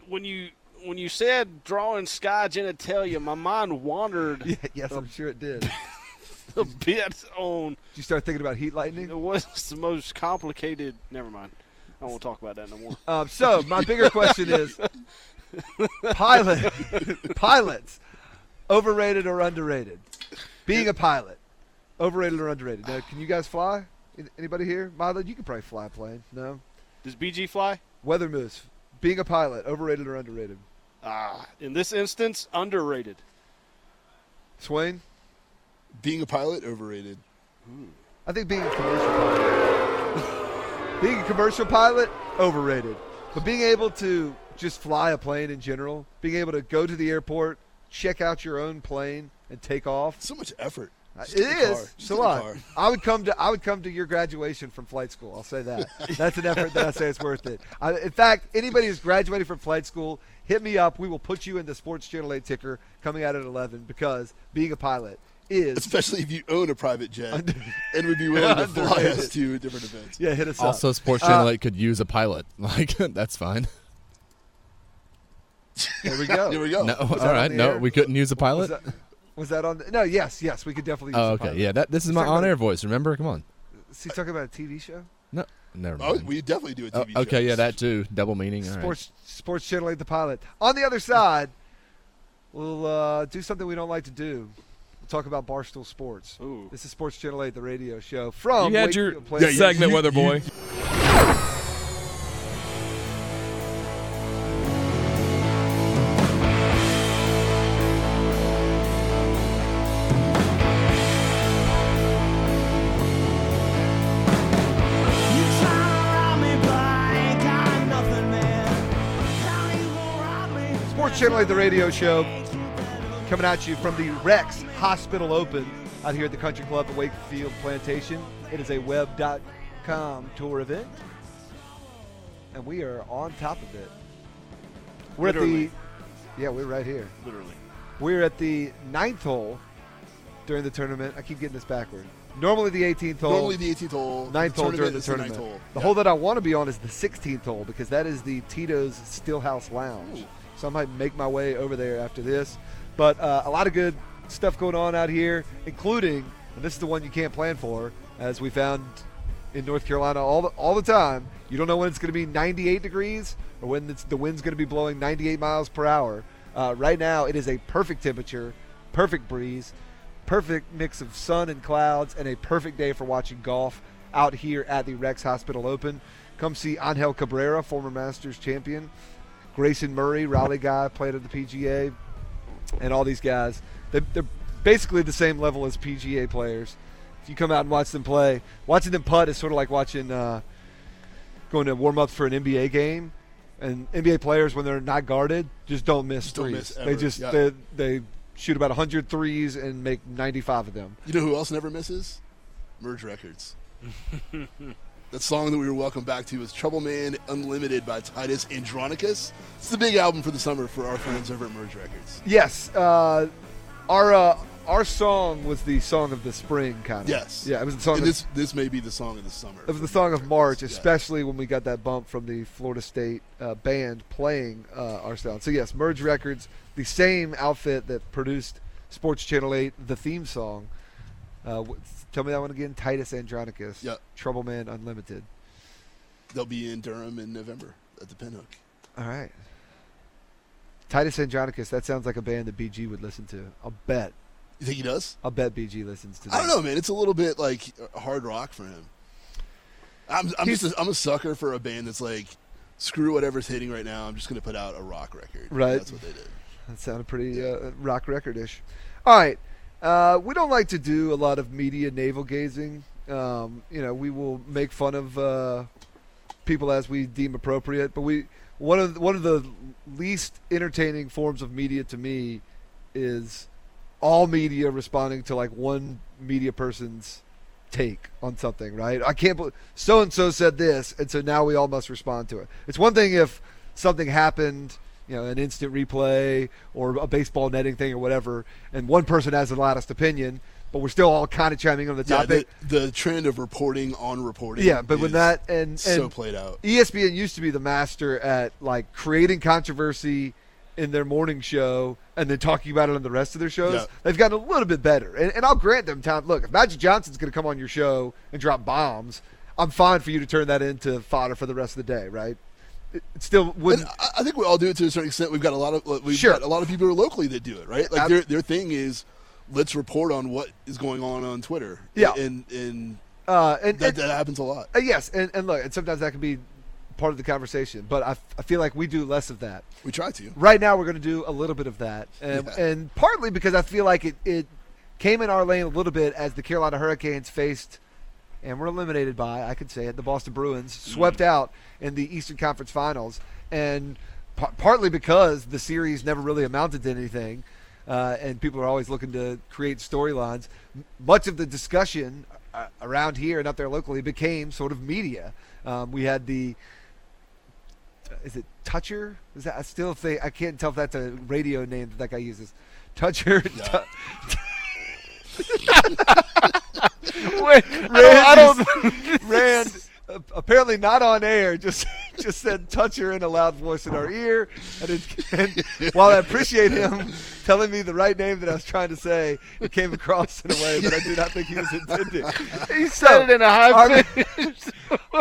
When you said drawing sky genitalia, my mind wandered. Yeah, yes, I'm sure it did. A bit on. Did you start thinking about heat lightning? It was the most complicated. Never mind. I won't talk about that no more. So my bigger question is, pilots, overrated or underrated? Being a pilot. Overrated or underrated? Now, can you guys fly? Anybody here? Modlin, you can probably fly a plane. No? Does BG fly? Weather Moose. Being a pilot, overrated or underrated? In this instance, underrated. Swain? Being a pilot, overrated. Ooh. I think being a commercial pilot. Being a commercial pilot, overrated. But being able to just fly a plane in general, being able to go to the airport, check out your own plane, and take off. So much effort. It is. It's a lot. I would come to your graduation from flight school. I'll say that. That's an effort that I say it's worth it. In fact, anybody who's graduating from flight school, hit me up. We will put you in the Sports Channel 8 ticker coming out at 11 because being a pilot is. Especially if you own a private jet and would be willing to fly us to different events. Yeah, hit us up. Also, Sports Channel 8 could use a pilot. Like, that's fine. There we go. There we go. No, all right. No, we couldn't use a pilot. Was that on? No, yes, we could definitely. Use the pilot. Yeah. This is my on-air voice. Remember, come on. Is he talking about a TV show? No, never mind. Oh, we definitely do a TV show. Okay, yeah, that too. Double meaning. Sports Channel 8, the pilot. On the other side, we'll do something we don't like to do. We'll talk about Barstool Sports. Ooh. This is Sports Channel 8, the radio show from. You had Wakefield your segment, Weather Boy. Channel 8, the radio show, coming at you from the Rex Hospital Open out here at the Country Club at Wakefield Plantation. It is a web.com tour event, and we are on top of it. We're literally. We're right here. Literally. We're at the 9th hole during the tournament. I keep getting this backward. Normally the 18th hole. 9th hole during the tournament. The hole that I want to be on is the 16th hole because that is the Tito's Stillhouse Lounge. Ooh. So I might make my way over there after this. But a lot of good stuff going on out here, including, and this is the one you can't plan for, as we found in North Carolina all the time, you don't know when it's going to be 98 degrees or when the wind's going to be blowing 98 miles per hour. Right now it is a perfect temperature, perfect breeze, perfect mix of sun and clouds, and a perfect day for watching golf out here at the Rex Hospital Open. Come see Angel Cabrera, former Masters champion. Grayson Murray, Raleigh guy, played at the PGA, and all these guys. They're basically the same level as PGA players. If you come out and watch them play, watching them putt is sort of like watching going to warm-ups for an NBA game. And NBA players, when they're not guarded, just don't miss threes. Don't miss they shoot about 100 threes and make 95 of them. You know who else never misses? Merge Records. That song that we were welcomed back to was Trouble Man Unlimited by Titus Andronicus. It's the big album for the summer for our friends over at Merge Records. Yes. Our song was the song of the spring, kind of. Yes. Yeah, it was the song. This may be the song of the summer. It was the song of March, especially when we got that bump from the Florida State band playing our sound. So, yes, Merge Records, the same outfit that produced Sports Channel 8, the theme song. Tell me that one again. Titus Andronicus. Yep. Trouble Man Unlimited. They'll be in Durham in November at the Pinhook. All right. Titus Andronicus. That sounds like a band that BG would listen to. I'll bet. You think he does? I'll bet BG listens to that. I don't know, man. It's a little bit like hard rock for him. I'm a sucker for a band that's like, screw whatever's hitting right now. I'm just going to put out a rock record. Right. That's what they did. That sounded pretty rock record-ish. All right. We don't like to do a lot of media navel gazing. We will make fun of people as we deem appropriate. But one of the least entertaining forms of media to me is all media responding to like one media person's take on something. Right? I can't believe so and so said this, and so now we all must respond to it. It's one thing if something happened. An instant replay or a baseball netting thing or whatever, and one person has the loudest opinion, but we're still all kind of chiming on the topic. The trend of reporting on reporting. Yeah, but when that and so played out. ESPN used to be the master at like creating controversy in their morning show and then talking about it on the rest of their shows. Yeah. They've gotten a little bit better, and I'll grant them time. Look, if Magic Johnson's going to come on your show and drop bombs, I'm fine for you to turn that into fodder for the rest of the day, right? It still wouldn't. And I think we all do it to a certain extent. We've got a lot of people locally that do it, right? Like their thing is, let's report on what is going on Twitter. Yeah. And that happens a lot. Yes. And look, and sometimes that can be part of the conversation, but I feel like we do less of that. We try to. Right now we're going to do a little bit of that. And partly because I feel like it came in our lane a little bit as the Carolina Hurricanes faced and were eliminated by, I could say it, the Boston Bruins, swept out in the Eastern Conference Finals. And partly because the series never really amounted to anything, and people are always looking to create storylines. Much of the discussion around here and up there locally became sort of media. We had the... Is it Toucher? Is that, I still think, I can't tell if that's a radio name that guy uses. Toucher. No. Wait, I don't Rand apparently not on air. Just said Toucher in a loud voice in our ear. And while I appreciate him telling me the right name that I was trying to say, it came across in a way that I do not think he was intending. He said it in a high pitch.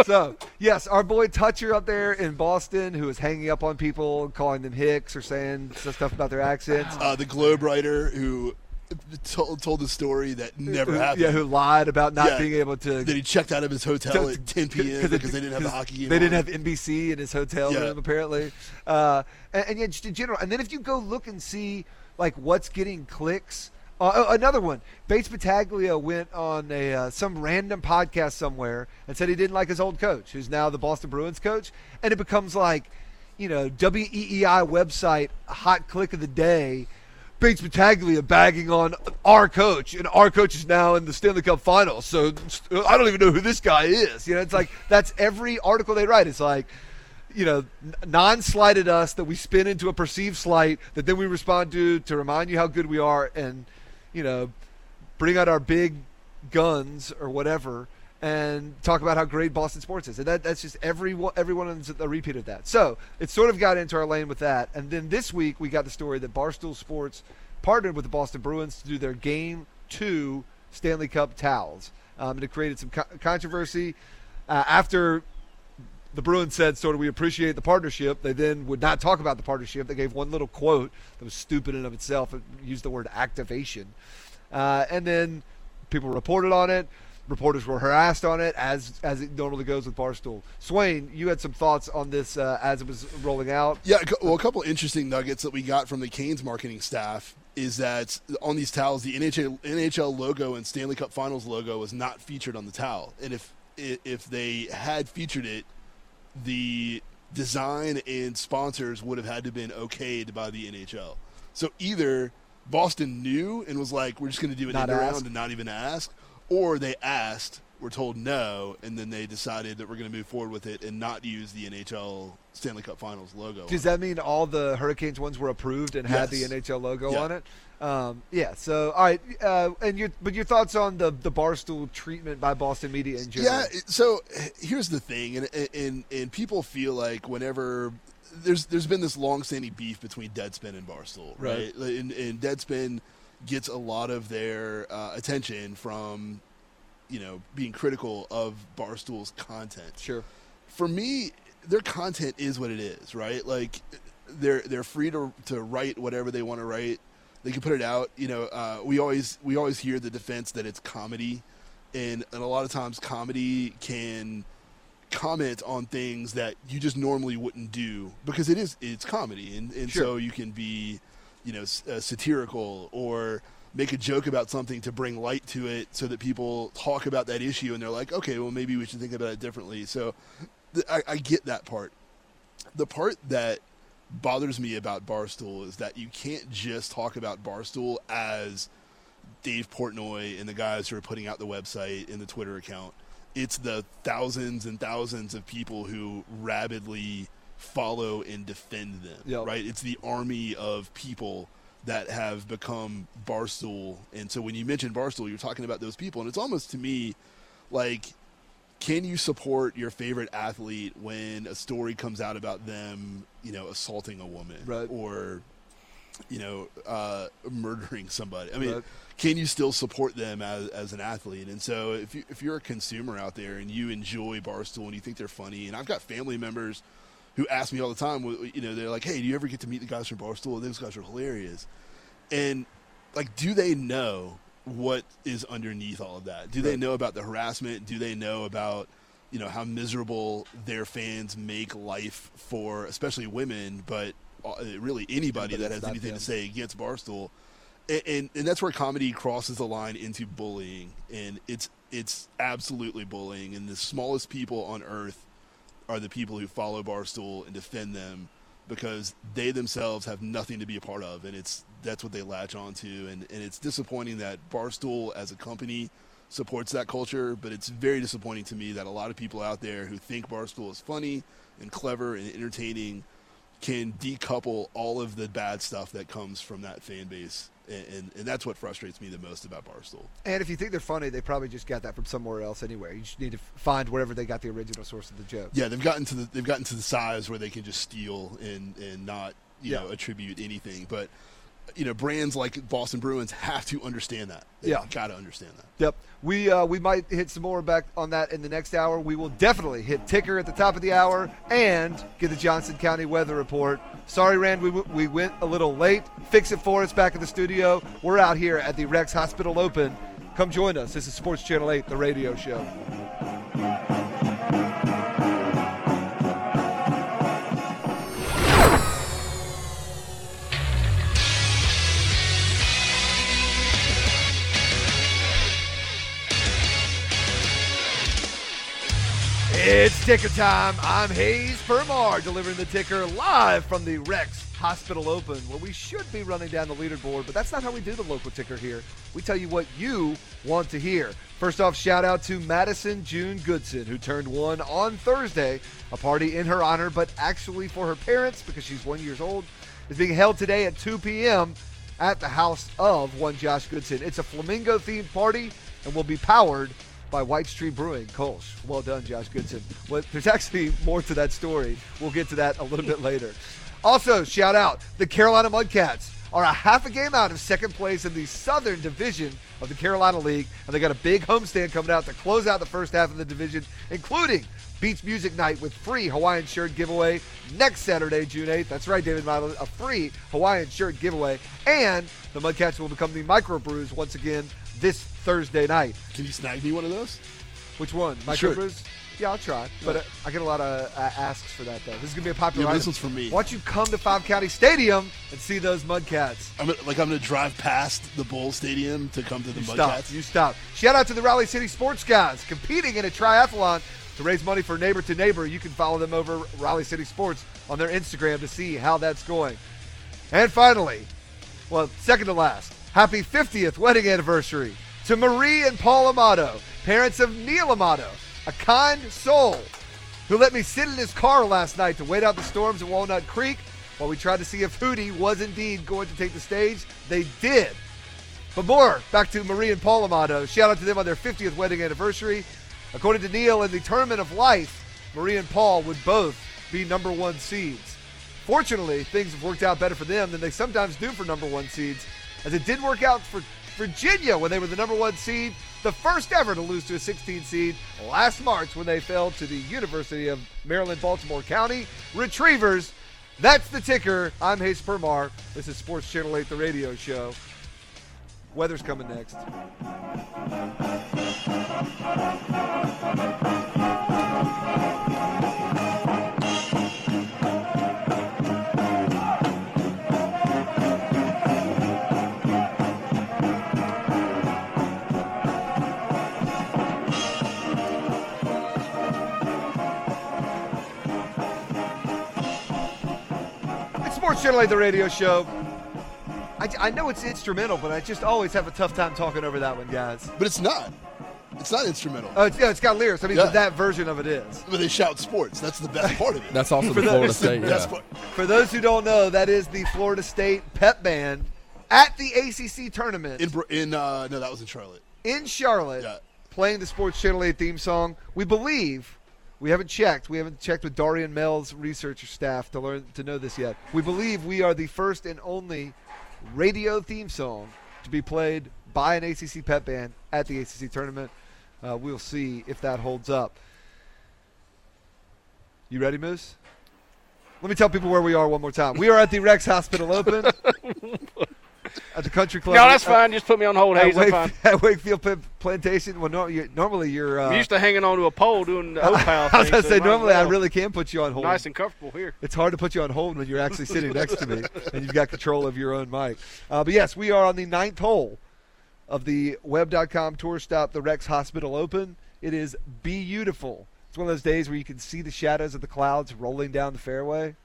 So, yes, our boy Toucher up there in Boston, who is hanging up on people, calling them hicks or saying stuff about their accents. The Globe writer who told the story that never happened. Yeah, who lied about not being able to. That he checked out of his hotel at 10 p.m. because they didn't have the hockey game. They didn't have NBC in his hotel room, apparently. And yeah, just in general. And then if you go look and see, like, what's getting clicks. Another one. Bates Battaglia went on a some random podcast somewhere and said he didn't like his old coach, who's now the Boston Bruins coach. And it becomes like, you know, WEEI website, hot click of the day. Bates Battaglia bagging on our coach, and our coach is now in the Stanley Cup Finals, so I don't even know who this guy is. You know, it's like that's every article they write. It's like, you know, non-slighted us that we spin into a perceived slight that then we respond to remind you how good we are and, you know, bring out our big guns or whatever and talk about how great Boston sports is. And that's just everyone's a repeat of that. So it sort of got into our lane with that. And then this week we got the story that Barstool Sports partnered with the Boston Bruins to do their Game 2 Stanley Cup towels. And it created some controversy after the Bruins said sort of we appreciate the partnership. They then would not talk about the partnership. They gave one little quote that was stupid in and of itself. It used the word activation. And then people reported on it. Reporters were harassed on it, as it normally goes with Barstool. Swain, you had some thoughts on this as it was rolling out. Yeah, well, a couple of interesting nuggets that we got from the Canes marketing staff is that on these towels, the NHL logo and Stanley Cup Finals logo was not featured on the towel. And if they had featured it, the design and sponsors would have had to have been okayed by the NHL. So either Boston knew and was like, we're just going to do it in the round and not even ask, or they asked, were told no, and then they decided that we're going to move forward with it and not use the NHL Stanley Cup Finals logo. Does that mean all the Hurricanes ones were approved and had the NHL logo on it? Yeah. So, all right. But your thoughts on the Barstool treatment by Boston media in general? Yeah. So here's the thing, and people feel like whenever there's been this long-standing beef between Deadspin and Barstool, right? And Deadspin gets a lot of their attention from, you know, being critical of Barstool's content. Sure. For me, their content is what it is, right? Like, they're free to write whatever they want to write. They can put it out. You know, we always hear the defense that it's comedy, and a lot of times comedy can comment on things that you just normally wouldn't do because it's comedy, and so you can be, you know, satirical or make a joke about something to bring light to it so that people talk about that issue and they're like, okay, well, maybe we should think about it differently. So I get that part. The part that bothers me about Barstool is that you can't just talk about Barstool as Dave Portnoy and the guys who are putting out the website and the Twitter account. It's the thousands and thousands of people who rabidly follow and defend them, right? It's the army of people that have become Barstool. And so when you mention Barstool, you're talking about those people. And it's almost, to me, like, can you support your favorite athlete when a story comes out about them, you know, assaulting a woman or, you know, murdering somebody? I mean, can you still support them as an athlete? And so if you're a consumer out there and you enjoy Barstool and you think they're funny, and I've got family members who ask me all the time, you know, they're like, hey, do you ever get to meet the guys from Barstool? Those guys are hilarious. And like, do they know what is underneath all of that? Do they know about the harassment? Do they know about, you know, how miserable their fans make life for, especially women, but really anybody that has anything to say against Barstool? And that's where comedy crosses the line into bullying, and it's absolutely bullying. And the smallest people on earth are the people who follow Barstool and defend them, because they themselves have nothing to be a part of, and that's what they latch onto. And it's disappointing that Barstool as a company supports that culture, but it's very disappointing to me that a lot of people out there who think Barstool is funny and clever and entertaining can decouple all of the bad stuff that comes from that fan base. And that's what frustrates me the most about Barstool. And if you think they're funny, they probably just got that from somewhere else anyway. You just need to find wherever they got the original source of the joke. Yeah, they've gotten to the size where they can just steal and not know, attribute anything. But brands like Boston Bruins have to understand that. They've got to understand that. Yep. We might hit some more back on that in the next hour. We will definitely hit Ticker at the top of the hour and get the Johnson County weather report. Sorry, Rand, we went a little late. Fix it for us back in the studio. We're out here at the Rex Hospital Open. Come join us. This is Sports Channel 8, the radio show. It's Ticker time. I'm Hayes Permar, delivering the Ticker live from the Rex Hospital Open, where we should be running down the leaderboard, but that's not how we do the local Ticker here. We tell you what you want to hear. First off, shout out to Madison June Goodson, who turned one on Thursday. A party in her honor, but actually for her parents, because she's 1 year old, is being held today at 2 p.m. at the house of one Josh Goodson. It's a flamingo-themed party and will be powered by White Street Brewing, Kolsch. Well done, Josh Goodson. Well, there's actually more to that story. We'll get to that a little bit later. Also, shout out, the Carolina Mudcats are a half a game out of second place in the Southern Division of the Carolina League, and they got a big homestand coming out to close out the first half of the division, including Beach Music Night with free Hawaiian shirt giveaway next Saturday, June 8th. That's right, David Modlin, a free Hawaiian shirt giveaway. And the Mudcats will become the microbrews once again this Thursday night. Can you snag me one of those? Which one? Microbrews? Yeah, I'll try. But I get a lot of asks for that, though. This is going to be a popular item. This one's for me. Why don't you come to Five County Stadium and see those Mudcats? I'm going to drive past the Bull Stadium to come to the Mudcats? You stop. Shout out to the Raleigh City Sports Guys competing in a triathlon to raise money for Neighbor to Neighbor. You can follow them over Raleigh City Sports on their Instagram to see how that's going. And finally, well, second to last, happy 50th wedding anniversary to Marie and Paul Amato, parents of Neil Amato, a kind soul who let me sit in his car last night to wait out the storms at Walnut Creek while we tried to see if Hootie was indeed going to take the stage. They did. But more, back to Marie and Paul Amato. Shout out to them on their 50th wedding anniversary. According to Neil, in the Tournament of Life, Marie and Paul would both be number one seeds. Fortunately, things have worked out better for them than they sometimes do for number one seeds, as it did work out for Virginia when they were the number one seed, the first ever to lose to a 16 seed last March when they fell to the University of Maryland, Baltimore County Retrievers. That's the Ticker. I'm Hayes Permar. This is Sports Channel 8, the radio show. Weather's coming next. Sports Channel 8, the radio show. I know it's instrumental, but I just always have a tough time talking over that one, guys. But it's not. It's not instrumental. It's got lyrics. I mean, but that version of it is. But they shout sports. That's the best part of it. That's also the Florida State. For those who don't know, that is the Florida State pep band at the ACC tournament. No, that was in Charlotte. In Charlotte, playing the Sports Channel 8 theme song. We believe. We haven't checked. We haven't checked with Darian Mell's researcher staff to know this yet. We believe we are the first and only radio theme song to be played by an ACC pep band at the ACC tournament. We'll see if that holds up. You ready, Moose? Let me tell people where we are one more time. We are at the Rex Hospital Open. At the Country Club. No, that's fine. Just put me on hold, Hayes. That's fine. At Wakefield Plantation. Well, no, normally you're... You're used to hanging onto a pole doing the O-Pal thing. I was going to say, normally I really can put you on hold. Nice and comfortable here. It's hard to put you on hold when you're actually sitting next to me and you've got control of your own mic. But, yes, we are on the ninth hole of the web.com tour stop, the Rex Hospital Open. It is beautiful. It's one of those days where you can see the shadows of the clouds rolling down the fairway.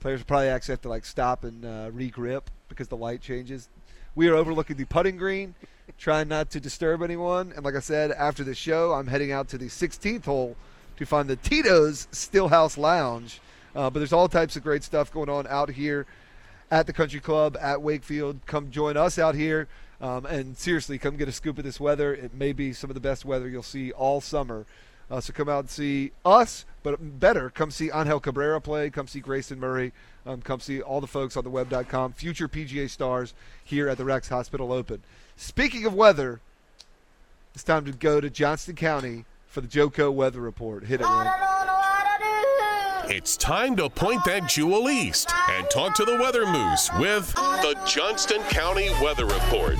Players probably actually have to, like, stop and re-grip because the light changes. We are overlooking the putting green, trying not to disturb anyone. And like I said, after the show, I'm heading out to the 16th hole to find the Tito's Stillhouse Lounge. But there's all types of great stuff going on out here at the Country Club at Wakefield. Come join us out here. And seriously, come get a scoop of this weather. It may be some of the best weather you'll see all summer. So come out and see us, but better, come see Angel Cabrera play, come see Grayson Murray, come see all the folks on the web.com, future PGA stars here at the Rex Hospital Open. Speaking of weather, it's time to go to Johnston County for the JoCo Weather Report. Hit it, man. It's time to point that jewel east and talk to the Weather Moose with the Johnston County Weather Report.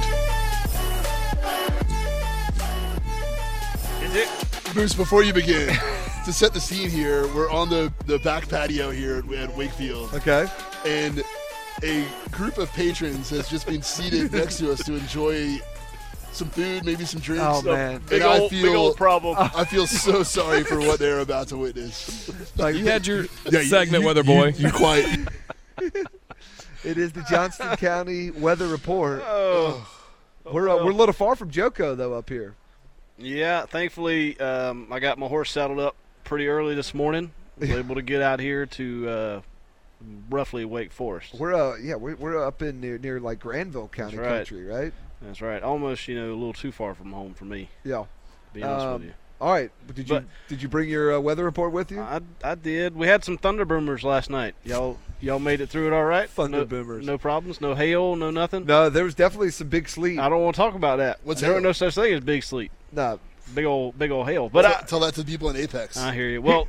Is it? Moose, before you begin, to set the scene here, we're on the back patio here at Wakefield. Okay. And a group of patrons has just been seated next to us to enjoy some food, maybe some drinks. Oh, man. And big old problem. I feel so sorry for what they're about to witness. Like, you had your segment, Weather Boy. You quiet. It is the Johnston County Weather Report. We're a little far from JoCo, though, up here. Yeah, thankfully I got my horse saddled up pretty early this morning. Was able to get out here to roughly Wake Forest. We're we're up in near like Granville County country, right? That's right. Almost, you know, a little too far from home for me. Yeah. Be honest with you. All right. Did you bring your weather report with you? I did. We had some thunder boomers last night. Y'all made it through it all right? Thunder boomers. No problems? No hail? No nothing? No, there was definitely some big sleet. I don't want to talk about that. There ain't no such thing as big sleet. No. Big old hail. But tell that to people in Apex. I hear you. Well,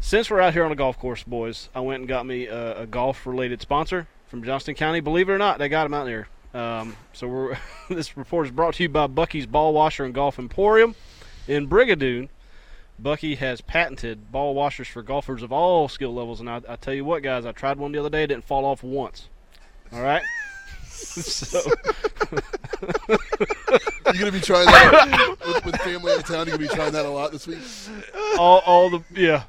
since we're out here on the golf course, boys, I went and got me a golf-related sponsor from Johnston County. Believe it or not, they got him out there. So this report is brought to you by Bucky's Ball Washer and Golf Emporium. In Brigadoon, Bucky has patented ball washers for golfers of all skill levels. And I tell you what, guys, I tried one the other day. It didn't fall off once. All right? So. You're going to be trying that with family out of town. You're going to be trying that a lot this week? Yeah.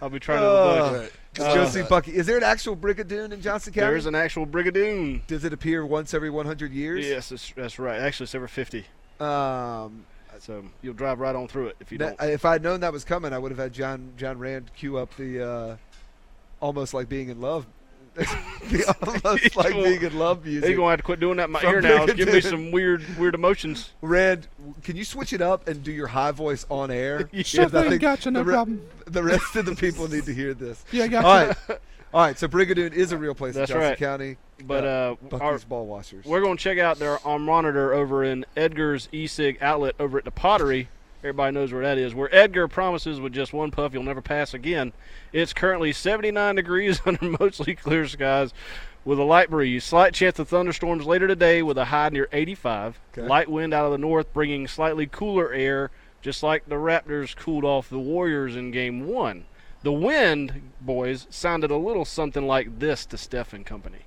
I'll be trying it. Go see Bucky. Is there an actual Brigadoon in Johnston County? There is an actual Brigadoon. Does it appear once every 100 years? Yes, that's right. Actually, it's every 50. So you'll drive right on through it if you don't. If I had known that was coming, I would have had John Rand cue up the Almost Like Being in Love. The Almost Like Being in Love music. You're going to have to quit doing that in my ear now. It's giving me some weird emotions. Rand, can you switch it up and do your high voice on air? Yeah, gotcha, no problem. The rest of the people need to hear this. Yeah, gotcha. All right, so Brigadoon is a real place in Johnson County. But Bucky's Ball Washers. We're going to check out their monitor over in Edgar's E-Cig outlet over at the Pottery. Everybody knows where that is. Where Edgar promises with just one puff you'll never pass again. It's currently 79 degrees under mostly clear skies with a light breeze. Slight chance of thunderstorms later today with a high near 85. Okay. Light wind out of the north bringing slightly cooler air, just like the Raptors cooled off the Warriors in Game 1. The wind, boys, sounded a little something like this to Stephen Company.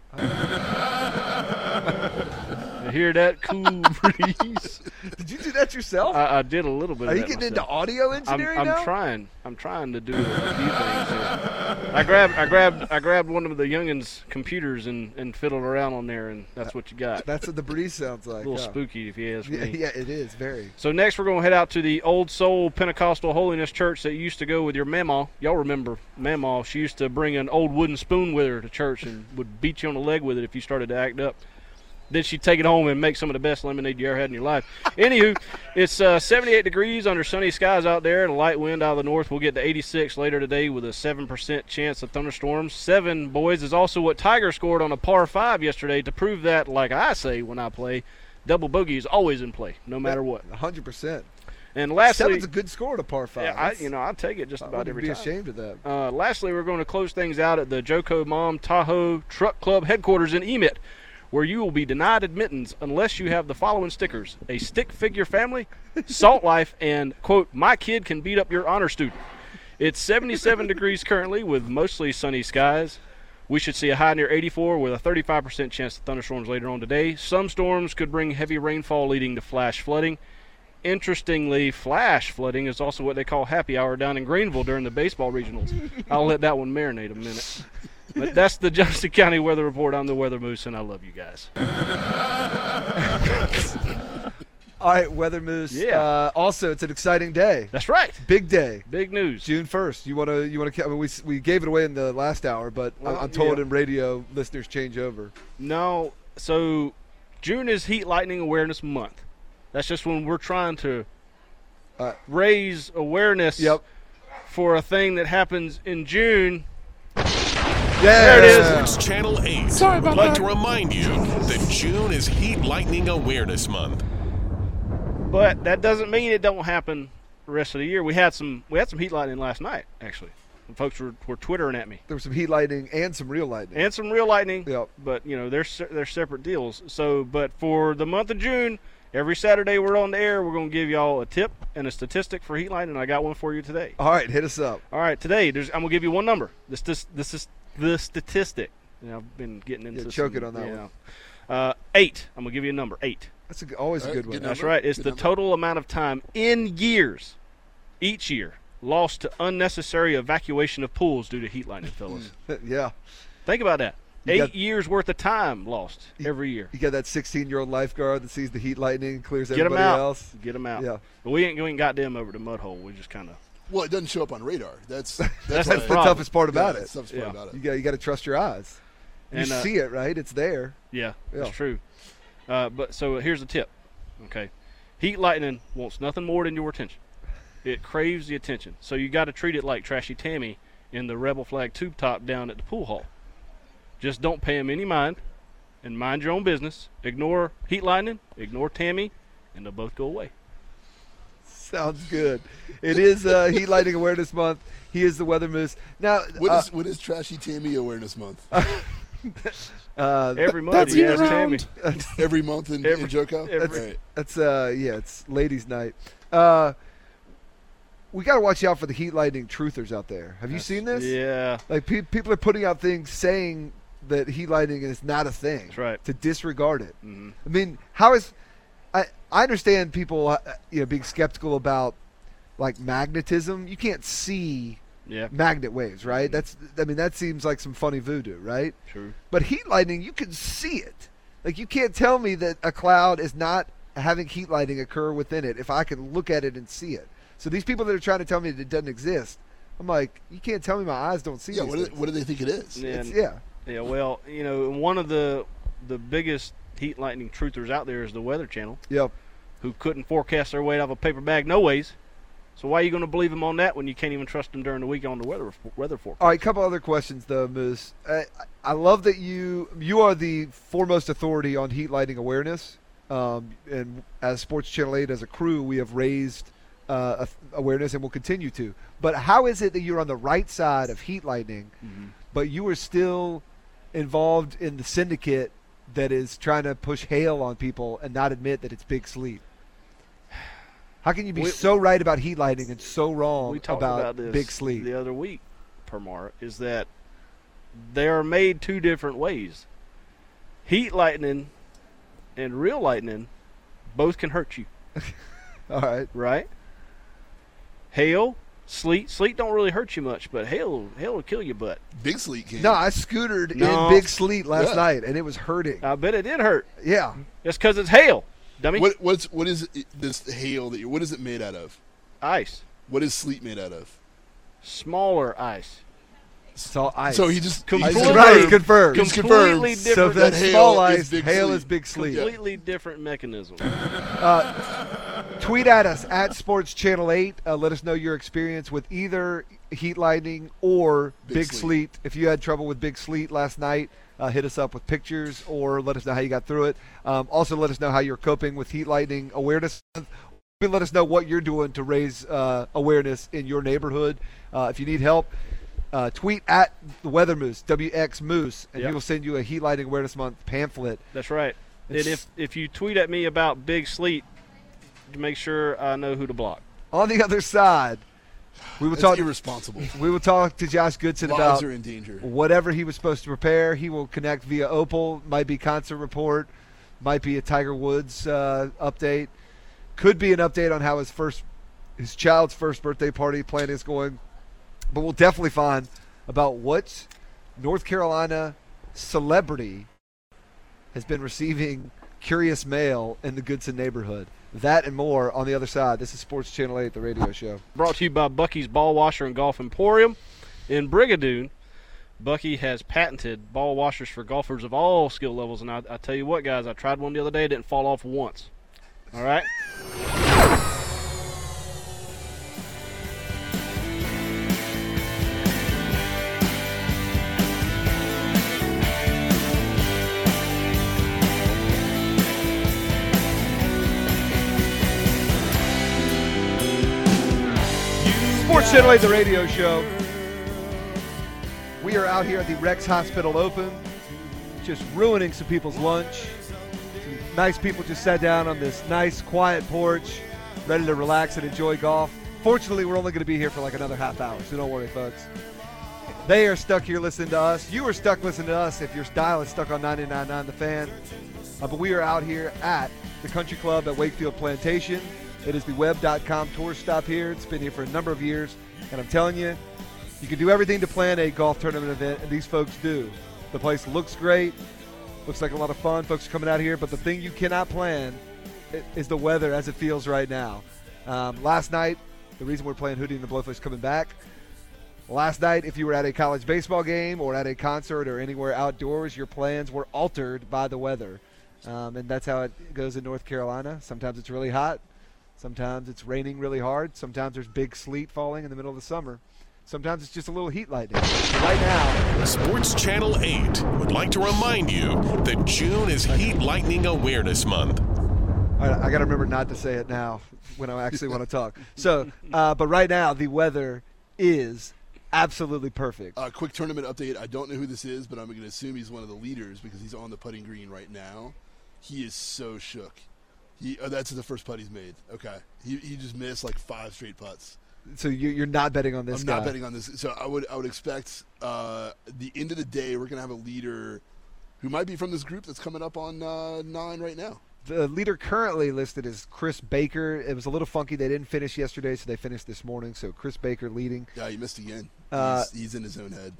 You hear that cool breeze? Did you do that yourself? I did a little bit of that. Are you getting into audio engineering now? I'm trying to do a few things here. I grabbed one of the youngins' computers and fiddled around on there, and that's what you got. That's what the breeze sounds like. A little spooky, if you ask me. Yeah, it is, very. So next we're going to head out to the Old Soul Pentecostal Holiness Church that used to go with your mamaw. Y'all remember mamaw. She used to bring an old wooden spoon with her to church and would beat you on the leg with it if you started to act up. Then she'd take it home and make some of the best lemonade you ever had in your life. Anywho, it's 78 degrees under sunny skies out there. The light wind out of the north will get to 86 later today with a 7% chance of thunderstorms. 7, boys, is also what Tiger scored on a par 5 yesterday to prove that, like I say when I play, double bogey is always in play, no matter what. 100%. And lastly, 7's a good score to par 5. Yeah, I take it just about every time. I wouldn't be ashamed of that. Lastly, we're going to close things out at the JoCo Mom Tahoe Truck Club headquarters in Emmet, where you will be denied admittance unless you have the following stickers: a stick figure family, Salt Life, and, quote, my kid can beat up your honor student. It's 77 degrees currently with mostly sunny skies. We should see a high near 84 with a 35% chance of thunderstorms later on today. Some storms could bring heavy rainfall leading to flash flooding. Interestingly, flash flooding is also what they call happy hour down in Greenville during the baseball regionals. I'll let that one marinate a minute. But that's the Johnston County Weather Report. I'm the Weather Moose, and I love you guys. All right, Weather Moose. Yeah. Also, it's an exciting day. That's right. Big day. Big news. June 1st. You want to? I mean, we gave it away in the last hour, but I'm told in radio listeners change over. No. So June is Heat Lightning Awareness Month. That's just when we're trying to raise awareness for a thing that happens in June. Yeah. There it is. It's Channel 8. Sorry about that. I'd like to remind you that June is Heat Lightning Awareness Month. But that doesn't mean it don't happen the rest of the year. We had some heat lightning last night, actually. And folks were twittering at me. There was some heat lightning and some real lightning. Yep. But, you know, they're separate deals. So, but for the month of June, every Saturday we're on the air, we're going to give y'all a tip and a statistic for heat lightning. I got one for you today. All right, hit us up. All right, today I'm going to give you one number. This is the statistic. And I've been getting into this. Choke it on that one. 8. I'm going to give you a number, 8. That's always a good one. That's right. It's the total amount of time in years, each year, lost to unnecessary evacuation of pools due to heat lightning, fellas. Yeah. Think about that. 8 years worth of time lost every year. You got that 16-year-old lifeguard that sees the heat lightning and clears everybody else. Get them out. Yeah. But we ain't got them over the mud hole. We just kind of. Well, it doesn't show up on radar. That's the toughest part about it. You got to trust your eyes. You see it, right? It's there. Yeah. That's true. But so here's the tip, okay? Heat lightning wants nothing more than your attention. It craves the attention. So you got to treat it like Trashy Tammy in the Rebel Flag tube top down at the pool hall. Just don't pay him any mind and mind your own business. Ignore heat lightning, ignore Tammy, and they'll both go away. Sounds good. It is Heat Lightning Awareness Month. He is the Weather Moose. Now, what is Trashy Tammy Awareness Month? Every month he has Tammy. Every month in Joko? It's ladies' night. We got to watch out for the heat lightning truthers out there. Have you seen this? Yeah. Like people are putting out things saying that heat lightning is not a thing. That's right. To disregard it. Mm-hmm. I mean, how is I understand people being skeptical about like magnetism. You can't see magnet waves, right? That seems like some funny voodoo, right? True. But heat lightning, you can see it. Like, you can't tell me that a cloud is not having heat lightning occur within it if I can look at it and see it. So these people that are trying to tell me that it doesn't exist, I'm like, you can't tell me my eyes don't see it. What do they think it is? Yeah, well, you know, one of the biggest heat lightning truthers out there is the Weather Channel. Yep. Who couldn't forecast their way out of a paper bag no ways. So why are you going to believe him on that when you can't even trust him during the week on the weather forecast? All right, a couple other questions, though, Moose. I love that you are the foremost authority on heat lightning awareness. And as Sports Channel 8, as a crew, we have raised awareness and will continue to. But how is it that you're on the right side of heat lightning, but you are still involved in the syndicate that is trying to push hail on people and not admit that it's big sleet? How can you be so right about heat lightning and so wrong about this big sleet? The other week, Permar, is that they are made two different ways. Heat lightning and real lightning both can hurt you. All right. Right? Hail, sleet. Sleet don't really hurt you much, but hail will kill your butt. Big sleet can. No, I scootered in big sleet last night, and it was hurting. I bet it did hurt. Yeah. It's because it's hail. Dummy. What is this hail that what is it made out of? Ice. What is sleet made out of? Smaller ice. So ice. So he just confirmed. Completely different. So that small ice, hail is big sleet. Completely different mechanism. Tweet at us at Sports Channel 8. Let us know your experience with either heat lightning or big sleet. If you had trouble with big sleet last night, hit us up with pictures or let us know how you got through it. Also, let us know how you're coping with heat lightning awareness. Let us know what you're doing to raise awareness in your neighborhood. If you need help, Tweet at the Weather Moose, WX Moose, and he will send you a Heat Lightning Awareness Month pamphlet. That's right. It's, and if you tweet at me about big sleet, make sure I know who to block. On the other side, we will talk. Irresponsible. We will talk to Josh Goodson about in danger. Whatever he was supposed to prepare. He will connect via Opal. Might be concert report. Might be a Tiger Woods update. Could be an update on how his child's first birthday party planning is going. But we'll definitely find about what North Carolina celebrity has been receiving curious mail in the Goodson neighborhood. That and more on the other side. This is Sports Channel 8, the radio show. Brought to you by Bucky's Ball Washer and Golf Emporium in Brigadoon. Bucky has patented ball washers for golfers of all skill levels. And I tell you what, guys, I tried one the other day. It didn't fall off once. All right? Channel 8, the radio show. We are out here at the Rex Hospital Open, just ruining some people's lunch. Some nice people just sat down on this nice, quiet porch, ready to relax and enjoy golf. Fortunately, we're only going to be here for like another half hour, so don't worry, folks. They are stuck here listening to us. You are stuck listening to us if your dial is stuck on 99.9 The Fan. But we are out here at the Country Club at Wakefield Plantation. It is the web.com tour stop here. It's been here for a number of years. And I'm telling you, you can do everything to plan a golf tournament event, and these folks do. The place looks great. Looks like a lot of fun. Folks are coming out here. But the thing you cannot plan is the weather as it feels right now. Last night, the reason we're playing Hootie and the Blowfish coming back, last night, if you were at a college baseball game or at a concert or anywhere outdoors, your plans were altered by the weather. And that's how it goes in North Carolina. Sometimes it's really hot. Sometimes it's raining really hard. Sometimes there's big sleet falling in the middle of the summer. Sometimes it's just a little heat lightning. Right now, Sports Channel 8 would like to remind you that June is Heat Lightning Awareness Month. All right, I got to remember not to say it now when I actually want to talk. So, but right now, the weather is absolutely perfect. Quick tournament update. I don't know who this is, but I'm going to assume he's one of the leaders because he's on the putting green right now. He is so shook. That's the first putt he's made. Okay. He just missed like five straight putts. So you're not betting on this guy? I'm not betting on this. So I would expect the end of the day we're going to have a leader who might be from this group that's coming up on 9 right now. The leader currently listed is Chris Baker. It was a little funky. They didn't finish yesterday, so they finished this morning. So Chris Baker leading. Yeah, he missed again. He's in his own head.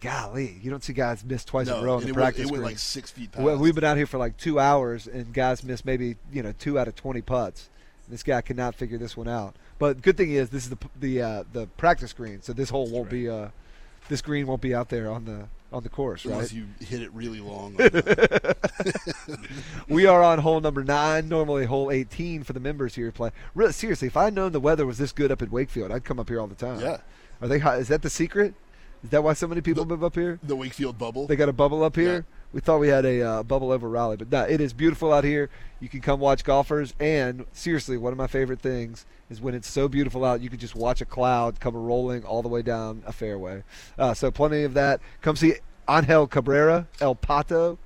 Golly, you don't see guys miss twice in a row in the practice. It went like 6 feet past. Well, we've been out here for like 2 hours, and guys miss maybe 2 out of 20 putts. This guy cannot figure this one out. But good thing is this is the practice green, so this hole won't be this green won't be out there on the course, right? Unless you hit it really long. We are on hole number 9, normally hole 18 for the members here playing. Really, seriously, if I had known the weather was this good up at Wakefield, I'd come up here all the time. Yeah, are they hot? Is that the secret? Is that why so many people move up here? The Wakefield bubble. They got a bubble up here? Yeah. We thought we had a bubble over Raleigh, but no, it is beautiful out here. You can come watch golfers, and seriously, one of my favorite things is when it's so beautiful out, you can just watch a cloud come rolling all the way down a fairway. So plenty of that. Come see Angel Cabrera, El Pato,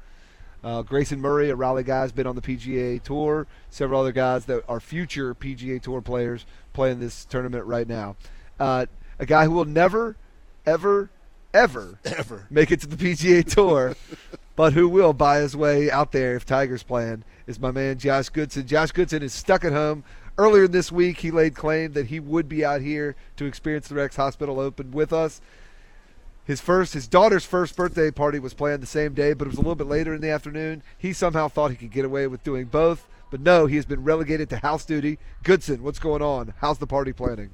Grayson Murray, a Raleigh guy, has been on the PGA Tour. Several other guys that are future PGA Tour players playing this tournament right now. A guy who will never – ever make it to the PGA Tour, but who will buy his way out there if Tiger's playing is my man Josh Goodson. Josh Goodson is stuck at home. Earlier this week, he laid claim that he would be out here to experience the Rex Hospital Open with us. His daughter's first birthday party was planned the same day, but it was a little bit later in the afternoon. He somehow thought he could get away with doing both, but no, he has been relegated to house duty. Goodson, what's going on? How's the party planning?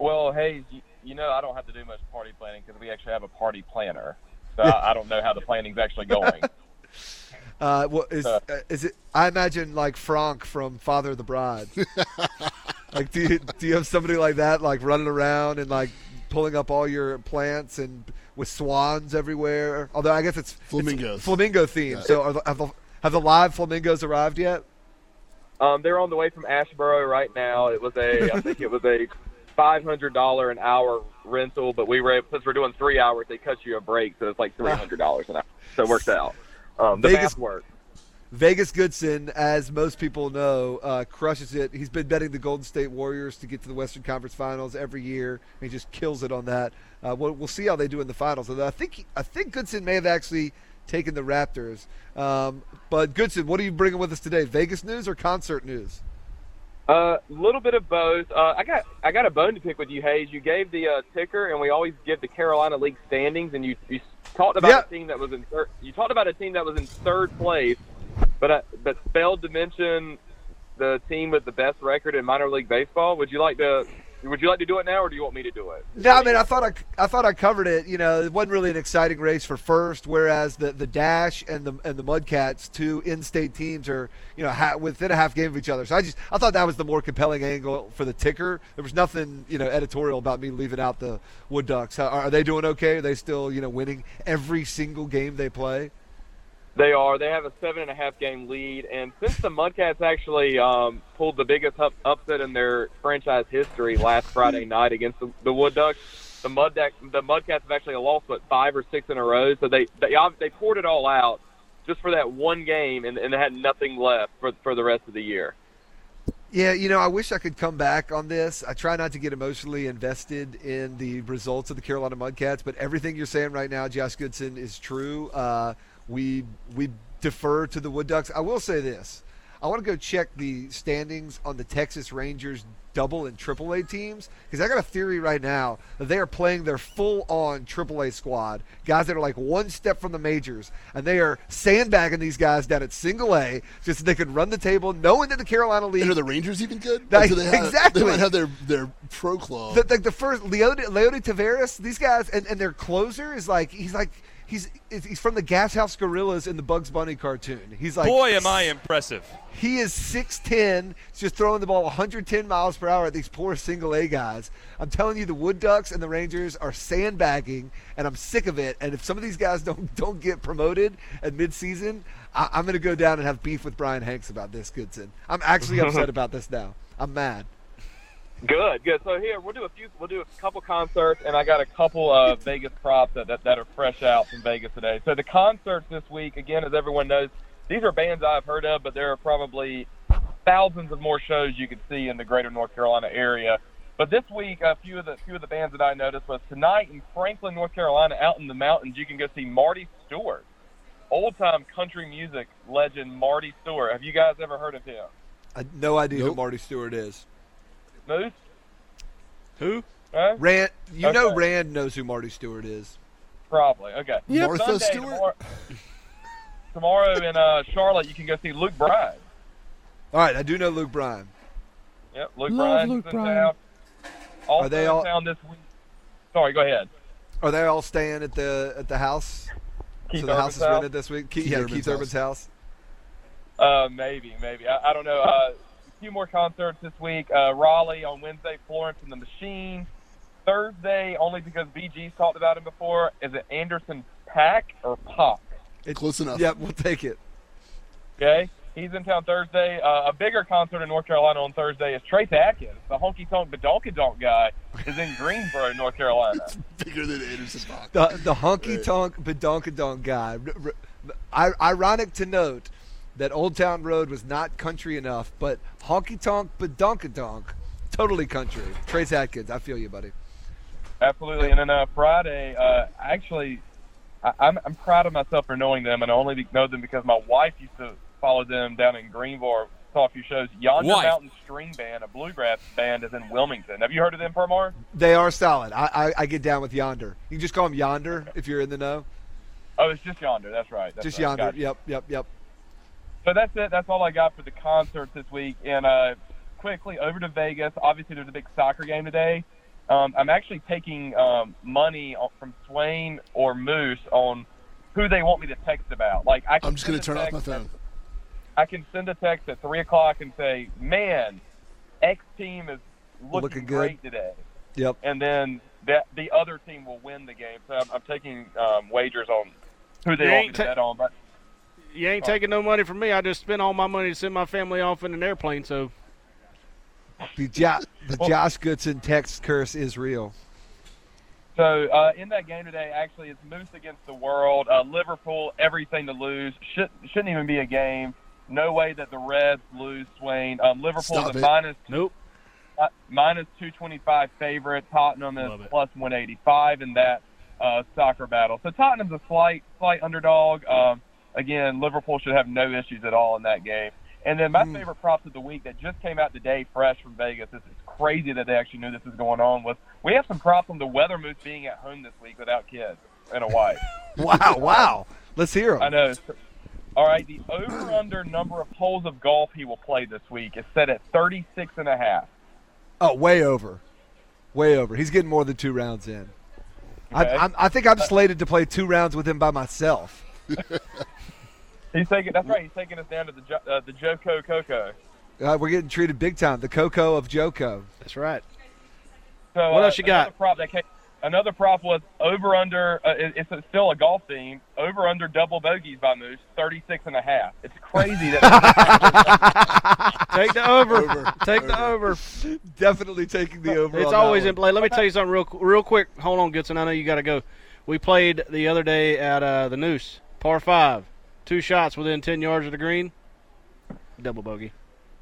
Well, hey, I don't have to do much party planning because we actually have a party planner. So I don't know how the planning's actually going. Is it? I imagine like Frank from Father of the Bride. Like, do you have somebody like that, like running around and like pulling up all your plants and with swans everywhere? Although I guess it's flamingos. It's flamingo themed. Yeah. So have the live flamingos arrived yet? They're on the way from Asheboro right now. I think it was a $500 an hour rental, but we were, since we're doing 3 hours, they cut you a break, so it's like $300 an hour. So it works out. The Vegas work. Vegas Goodson, as most people know, crushes it. He's been betting the Golden State Warriors to get to the Western Conference Finals every year. He just kills it on that. We'll see how they do in the finals. Although I think Goodson may have actually taken the Raptors. But Goodson, what are you bringing with us today? Vegas news or concert news? A little bit of both. I got a bone to pick with you, Hayes. You gave the ticker, and we always give the Carolina League standings. And you talked about a team that was in third place, but failed to mention the team with the best record in minor league baseball. Would you like to do it now, or do you want me to do it? No, I mean, I thought I covered it. You know, it wasn't really an exciting race for first. Whereas the Dash and the Mudcats, two in-state teams, are within a half game of each other. So I thought that was the more compelling angle for the ticker. There was nothing editorial about me leaving out the Wood Ducks. Are they doing okay? Are they still winning every single game they play? They are. They have a 7.5 game lead, and since the Mudcats actually pulled the biggest upset in their franchise history last Friday night against the Wood Ducks, the Mudcats have actually lost what 5 or 6 in a row. So they poured it all out just for that one game, and they had nothing left for the rest of the year. Yeah, I wish I could come back on this. I try not to get emotionally invested in the results of the Carolina Mudcats, but everything you're saying right now, Josh Goodson, is true. We defer to the Wood Ducks. I will say this. I want to go check the standings on the Texas Rangers double and triple-A teams because I got a theory right now that they are playing their full-on triple-A squad, guys that are like one step from the majors, and they are sandbagging these guys down at single-A just so they could run the table knowing that the Carolina League – And are the Rangers even good? Exactly. They might have their pro club. The first – Leody Taveras, these guys, and their closer is like – he's from the Gas House Gorillas in the Bugs Bunny cartoon. He's like, boy, am I impressive. He is 6'10", just throwing the ball 110 miles per hour at these poor single-A guys. I'm telling you, the Wood Ducks and the Rangers are sandbagging, and I'm sick of it. And if some of these guys don't get promoted at midseason, I'm going to go down and have beef with Brian Hanks about this, Goodson. I'm actually upset about this now. I'm mad. Good. So here we'll do a couple concerts, and I got a couple of Vegas props that are fresh out from Vegas today. So the concerts this week, again, as everyone knows, these are bands I've heard of, but there are probably thousands of more shows you could see in the greater North Carolina area. But this week, a few of the bands that I noticed was tonight in Franklin, North Carolina, out in the mountains, you can go see Marty Stewart, old-time country music legend Marty Stewart. Have you guys ever heard of him? I had no idea who Marty Stewart is. Moose? Who? Rand. Know Rand knows who Marty Stewart is. Probably. Okay. Yeah, Martha Stewart? Tomorrow in Charlotte, you can go see Luke Bryan. All right, I do know Luke Bryan. Yep, Luke Bryan's in town. Also are they all in town this week? Sorry, go ahead. Are they all staying at the house? Keith so the house is rented this week? Keith Urban's house? Maybe. I don't know. Few more concerts this week. Raleigh on Wednesday, Florence and the Machine. Thursday, only because BG's talked about him before, is it Anderson Paak or Pop? It's close enough. Yeah, we'll take it. Okay. He's in town Thursday. A bigger concert in North Carolina on Thursday is Trace Atkins, the honky-tonk badonkadonk guy, is in Greensboro, North Carolina. It's bigger than Anderson Paak. The honky-tonk badonkadonk guy. Ironic to note that Old Town Road was not country enough, but honky tonk badonkadonk, totally country. Trace Atkins, I feel you, buddy. Absolutely. And then Friday, actually, I'm proud of myself for knowing them, and I only know them because my wife used to follow them down in Greenville. Saw a few shows. Yonder Mountain String Band, a bluegrass band, is in Wilmington. Have you heard of them, Permar? They are solid. I get down with Yonder. You can just call them Yonder if you're in the know. Oh, it's just Yonder. That's right. Yonder. Gotcha. Yep. So that's it. That's all I got for the concerts this week. And quickly, over to Vegas. Obviously, there's a big soccer game today. I'm actually taking money from Swain or Moose on who they want me to text about. Like I'm just going to turn off my phone. I can send a text at 3 o'clock and say, man, X team is looking great today. Yep. And then the other team will win the game. So I'm taking wagers on who they want me to bet on. But you ain't taking no money from me. I just spent all my money to send my family off in an airplane, so. The Josh Goodson text curse is real. So in that game today, actually, it's Moose against the world. Liverpool, everything to lose. Shouldn't even be a game. No way that the Reds lose, Swain. Liverpool the minus 225 favorite. Tottenham is plus 185 in that soccer battle. So Tottenham's a slight underdog. Again, Liverpool should have no issues at all in that game. And then my favorite props of the week that just came out today fresh from Vegas, it's crazy that they actually knew this was going on, was we have some props on the weather Moose being at home this week without kids and a wife. Wow. Let's hear them. I know. All right, the over-under number of holes of golf he will play this week is set at 36.5. Oh, way over. He's getting more than 2 rounds in. Okay. I think I'm slated to play 2 rounds with him by myself. He's taking us down to the Joco Coco. We're getting treated big time. The Coco of Joco. That's right. So what else you got? Another prop was over-under. It's still a golf theme. Over-under double bogeys by Moose, 36.5. It's crazy. Take the over. Take the over. Definitely taking the over. It's always in play. Let me tell you something real quick. Hold on, Goodson. I know you got to go. We played the other day at the Noose, par 5. 2 shots within 10 yards of the green. Double bogey.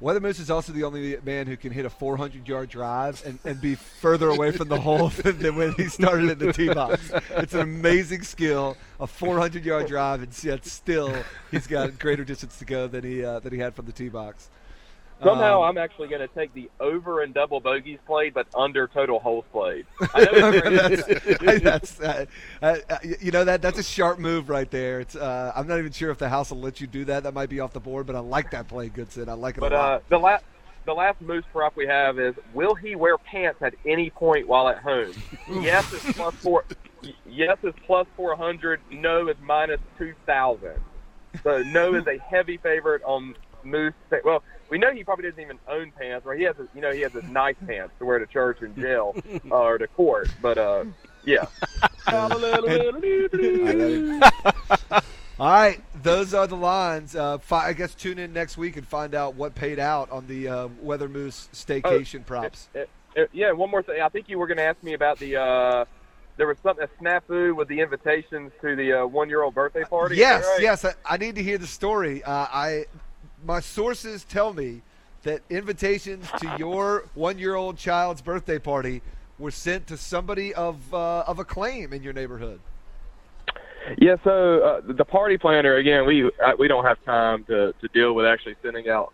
Weather Moose is also the only man who can hit a 400-yard drive and be further away from the hole than when he started at the tee box. It's an amazing skill, a 400-yard drive, and yet still he's got greater distance to go than he had from the tee box. Somehow I'm actually going to take the over and double bogeys played, but under total holes played. I know that's a sharp move right there. It's I'm not even sure if the house will let you do that. That might be off the board, but I like that play, Goodson. I like it a lot. But the last Moose prop we have is: will he wear pants at any point while at home? Yes, it's plus 4. Yes, it's plus 400. No, it's minus 2,000. So no is a heavy favorite on Moose. Well, we know he probably doesn't even own pants, right? He has his nice pants to wear to church and jail or to court, but yeah. All right, those are the lines. I guess tune in next week and find out what paid out on the Weather Moose staycation props. One more thing. I think you were going to ask me about the there was something a snafu with the invitations to the one-year-old birthday party. Yes, right? Yes. I need to hear the story. My sources tell me that invitations to your one-year-old child's birthday party were sent to somebody of acclaim in your neighborhood. Yeah, so the party planner, again, we don't have time to deal with actually sending out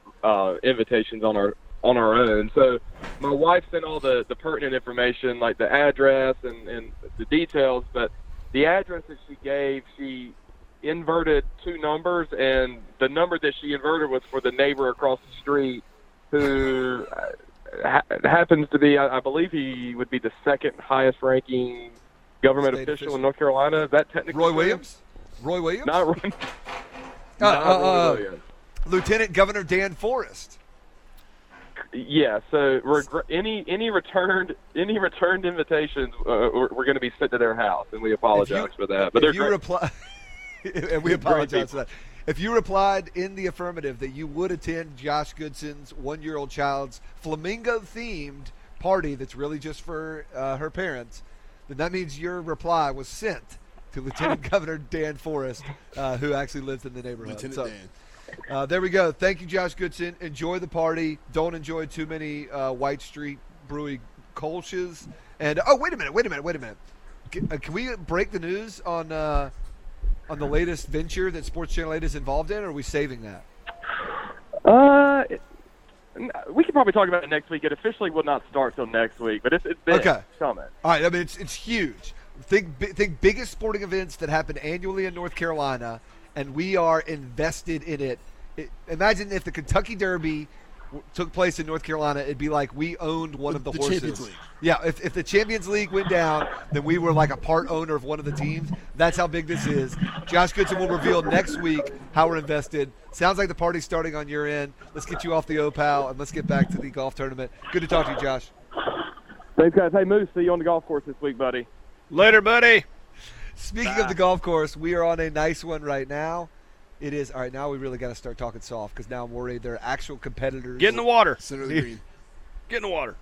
invitations on our own. So my wife sent all the pertinent information, like the address and the details, but the address that she gave, she inverted 2 numbers, and the number that she inverted was for the neighbor across the street who happens to be, I believe he would be the 2nd highest ranking government official in North Carolina. Is that technically Roy Williams? Roy Williams? Not Roy Williams. Lieutenant Governor Dan Forrest. Yeah, so any returned invitations we're going to be sent to their house, and we apologize for that. But if you reply... And we apologize for that. If you replied in the affirmative that you would attend Josh Goodson's one-year-old child's flamingo-themed party that's really just for her parents, then that means your reply was sent to Lieutenant Governor Dan Forrest, who actually lives in the neighborhood. Dan. There we go. Thank you, Josh Goodson. Enjoy the party. Don't enjoy too many White Street Brewery Kolsch's. And, wait a minute. Can we break the news on the latest venture that Sports Channel 8 is involved in, or are we saving that? We can probably talk about it next week. It officially will not start till next week, but it's big. Okay. Coming. All right, I mean, it's huge. Think biggest sporting events that happen annually in North Carolina, and we are invested in it. Imagine if the Kentucky Derby took place in North Carolina, it'd be like we owned one of the horses. Champions League. Yeah, if the Champions League went down, then we were like a part owner of one of the teams. That's how big this is. Josh Goodson will reveal next week how we're invested. Sounds like the party's starting on your end. Let's get you off the Opal, and let's get back to the golf tournament. Good to talk to you, Josh. Thanks, guys. Hey, Moose, see you on the golf course this week, buddy. Later, buddy. Speaking of the golf course, we are on a nice one right now. It is. All right, now we really got to start talking soft because now I'm worried there are actual competitors. Get in the water. Center of the green. Get in the water.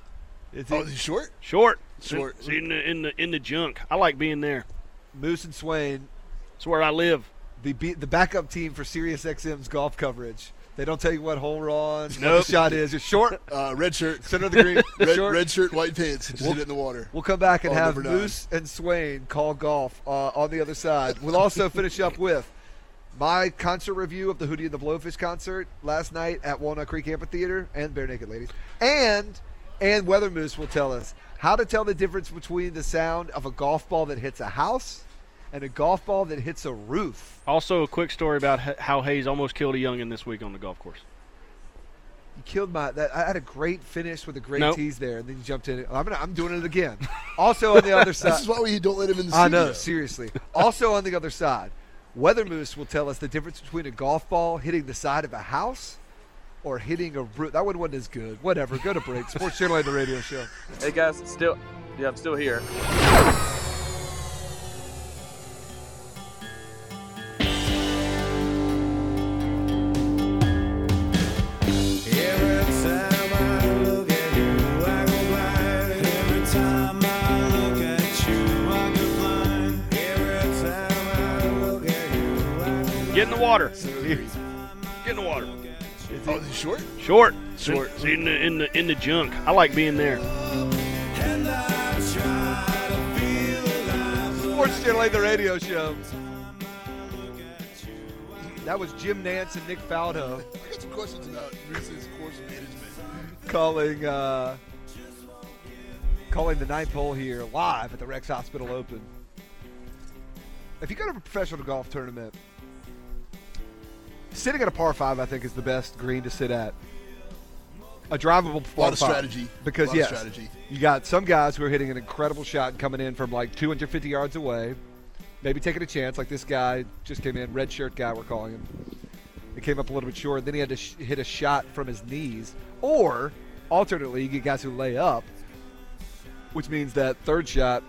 Is it short? Short. Short. It's in the junk. I like being there. Moose and Swain. It's where I live. The backup team for SiriusXM's golf coverage. They don't tell you what hole we're on, what the shot is. It's short. Red shirt. Center of the green. Red shirt, white pants. Just hit it in the water. We'll come back and have Moose and Swain call golf on the other side. We'll also finish up with my concert review of the Hootie and the Blowfish concert last night at Walnut Creek Amphitheater and Bare Naked Ladies. And Weather Moose will tell us how to tell the difference between the sound of a golf ball that hits a house and a golf ball that hits a roof. Also, a quick story about how Hayes almost killed a youngin this week on the golf course. You killed I had a great finish with a great tease there, and then you jumped in it. I'm doing it again. Also on the other side. This is why you don't let him in the studio. I know, seriously. Also on the other side, Weather Moose will tell us the difference between a golf ball hitting the side of a house or hitting a roof. That one wasn't as good. Whatever, go to break. Sports Channel, the radio show. Hey, guys, I'm still here. Get in the water. Is it short? Short. Short. It's in the junk. I like being there. Sports Channel, the radio show. That was Jim Nance and Nick Faldo. I got some questions about Moose's course management. Calling the ninth hole here live at the Rex Hospital Open. If you go to a professional golf tournament, sitting at a par 5, I think, is the best green to sit at. A drivable par 5. A lot of strategy. You got some guys who are hitting an incredible shot and coming in from like 250 yards away, maybe taking a chance. Like this guy just came in, red shirt guy we're calling him. It came up a little bit short. Then he had to hit a shot from his knees. Or, alternately, you get guys who lay up, which means that third shot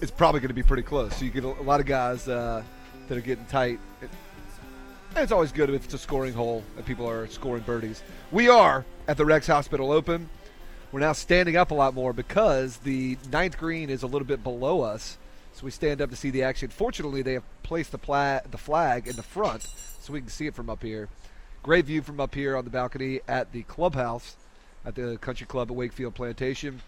is probably going to be pretty close. So you get a lot of guys that are getting tight. And it's always good if it's a scoring hole and people are scoring birdies. We are at the Rex Hospital Open. We're now standing up a lot more because the ninth green is a little bit below us. So we stand up to see the action. Fortunately, they have placed the flag in the front so we can see it from up here. Great view from up here on the balcony at the clubhouse at the Country Club at Wakefield Plantation.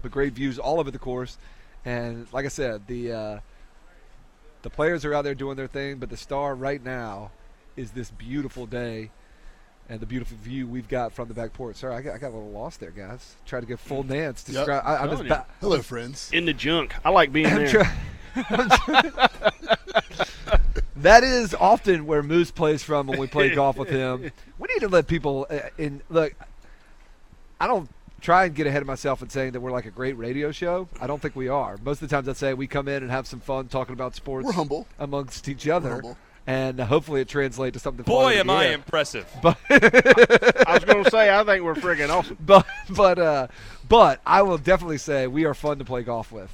But great views all over the course. And like I said, the players are out there doing their thing, but the star right now is this beautiful day and the beautiful view we've got from the back porch. Sorry, I got a little lost there, guys. Try to get full Nance. Describe. Yep. Hello, friends. In the junk. I like being there. That is often where Moose plays from when we play golf with him. We need to let people in. Look, I don't try and get ahead of myself in saying that we're like a great radio show. I don't think we are. Most of the times I'd say we come in and have some fun talking about sports. We're humble. Amongst each other. We're humble. And hopefully it translates to something. Boy, am I impressive! But I was going to say, I think we're friggin' awesome. But I will definitely say we are fun to play golf with.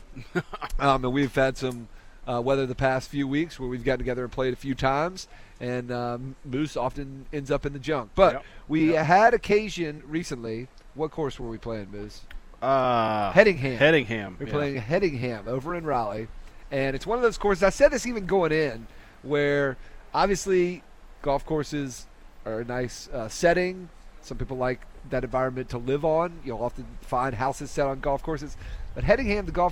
And we've had some weather the past few weeks where we've gotten together and played a few times, and Moose often ends up in the junk. But we had occasion recently. What course were we playing, Moose? Headingham. Headingham. We're playing Headingham over in Raleigh, and it's one of those courses. I said this even going in, where obviously golf courses are a nice setting. Some people like that environment to live on. You'll often find houses set on golf courses. But Headingham, the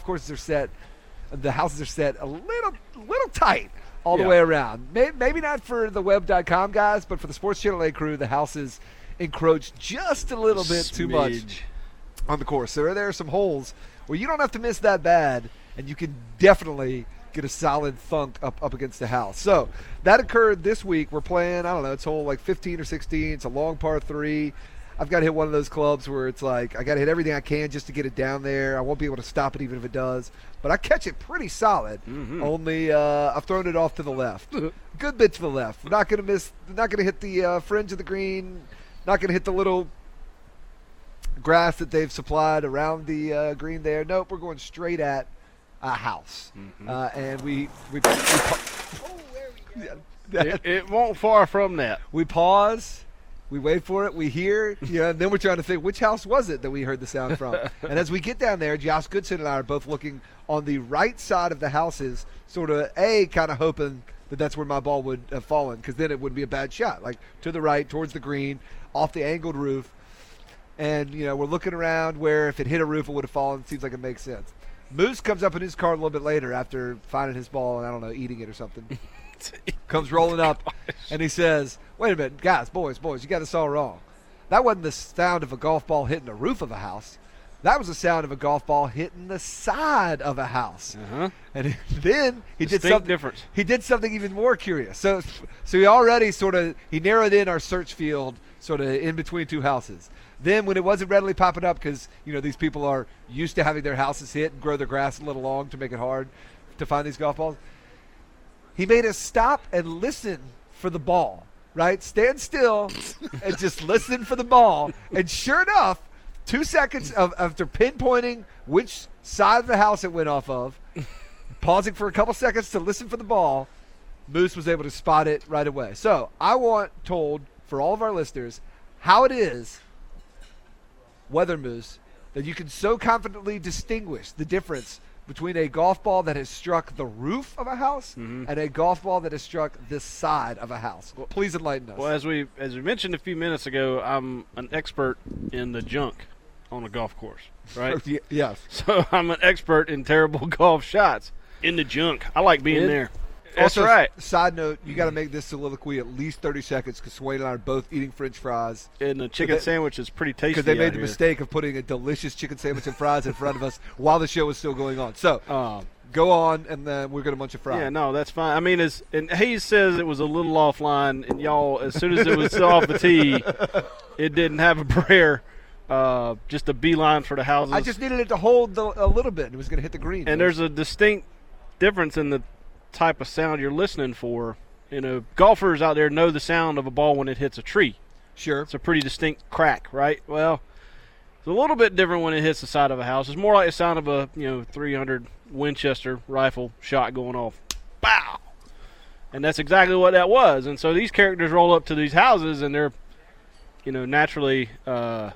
houses are set a little tight all the way around. Maybe not for the web.com guys, but for the Sports Channel A crew, the houses encroach just a little bit too much on the course. So there are some holes where you don't have to miss that bad, and you can definitely get a solid thunk up against the house. So that occurred this week. We're playing, I don't know, it's hole like 15 or 16. It's a long par 3. I've got to hit one of those clubs where it's like I got to hit everything I can just to get it down there. I won't be able to stop it even if it does. But I catch it pretty solid. Mm-hmm. Only I've thrown it off to the left. Good bit to the left. Not going to hit the fringe of the green. Not going to hit the little grass that they've supplied around the green there. Nope, we're going straight at a house. Mm-hmm. And we oh, there we go. It won't far from that. We pause. We wait for it. We hear, you know, and then we're trying to think, which house was it that we heard the sound from? And as we get down there, Josh Goodson and I are both looking on the right side of the houses, sort of, kind of hoping that that's where my ball would have fallen, because then it wouldn't be a bad shot, like to the right, towards the green, off the angled roof. And, you know, we're looking around where if it hit a roof, it would have fallen. Seems like it makes sense. Moose comes up in his car a little bit later after finding his ball and, I don't know, eating it or something. Comes rolling up, and he says, wait a minute, guys, boys, you got this all wrong. That wasn't the sound of a golf ball hitting the roof of a house. That was the sound of a golf ball hitting the side of a house. Uh-huh. And then he did something different. He did something even more curious. So he already he narrowed in our search field sort of in between two houses. Then when it wasn't readily popping up, because, you know, these people are used to having their houses hit and grow their grass a little long to make it hard to find these golf balls, he made us stop and listen for the ball, right? Stand still and just listen for the ball. And sure enough, 2 seconds after pinpointing which side of the house it went off of, pausing for a couple seconds to listen for the ball, Moose was able to spot it right away. So I want told for all of our listeners how it is, Weather Moose, that you can so confidently distinguish the difference between a golf ball that has struck the roof of a house and a golf ball that has struck this side of a house. Please enlighten us. Well, as we mentioned a few minutes ago, I'm an expert in the junk on a golf course, right? Yes. So I'm an expert in terrible golf shots in the junk. I like being there. That's also, right. Side note, you got to make this soliloquy at least 30 seconds because Swain and I are both eating French fries. And the chicken sandwich is pretty tasty. Because they made the mistake of putting a delicious chicken sandwich and fries in front of us while the show was still going on. So go on, and then we're going to munch a fry. Yeah, no, that's fine. I mean, and Hayes says it was a little offline, and y'all, as soon as it was off the tee, it didn't have a prayer. Just a beeline for the houses. I just needed it to hold a little bit, and it was going to hit the green. And there's a distinct difference in the type of sound you're listening for. You know, golfers out there know the sound of a ball when it hits a tree. Sure. It's a pretty distinct crack, right? Well, it's a little bit different when it hits the side of a house. It's more like the sound of a, 300 Winchester rifle shot going off. Bow! And that's exactly what that was. And so these characters roll up to these houses, and they're, naturally a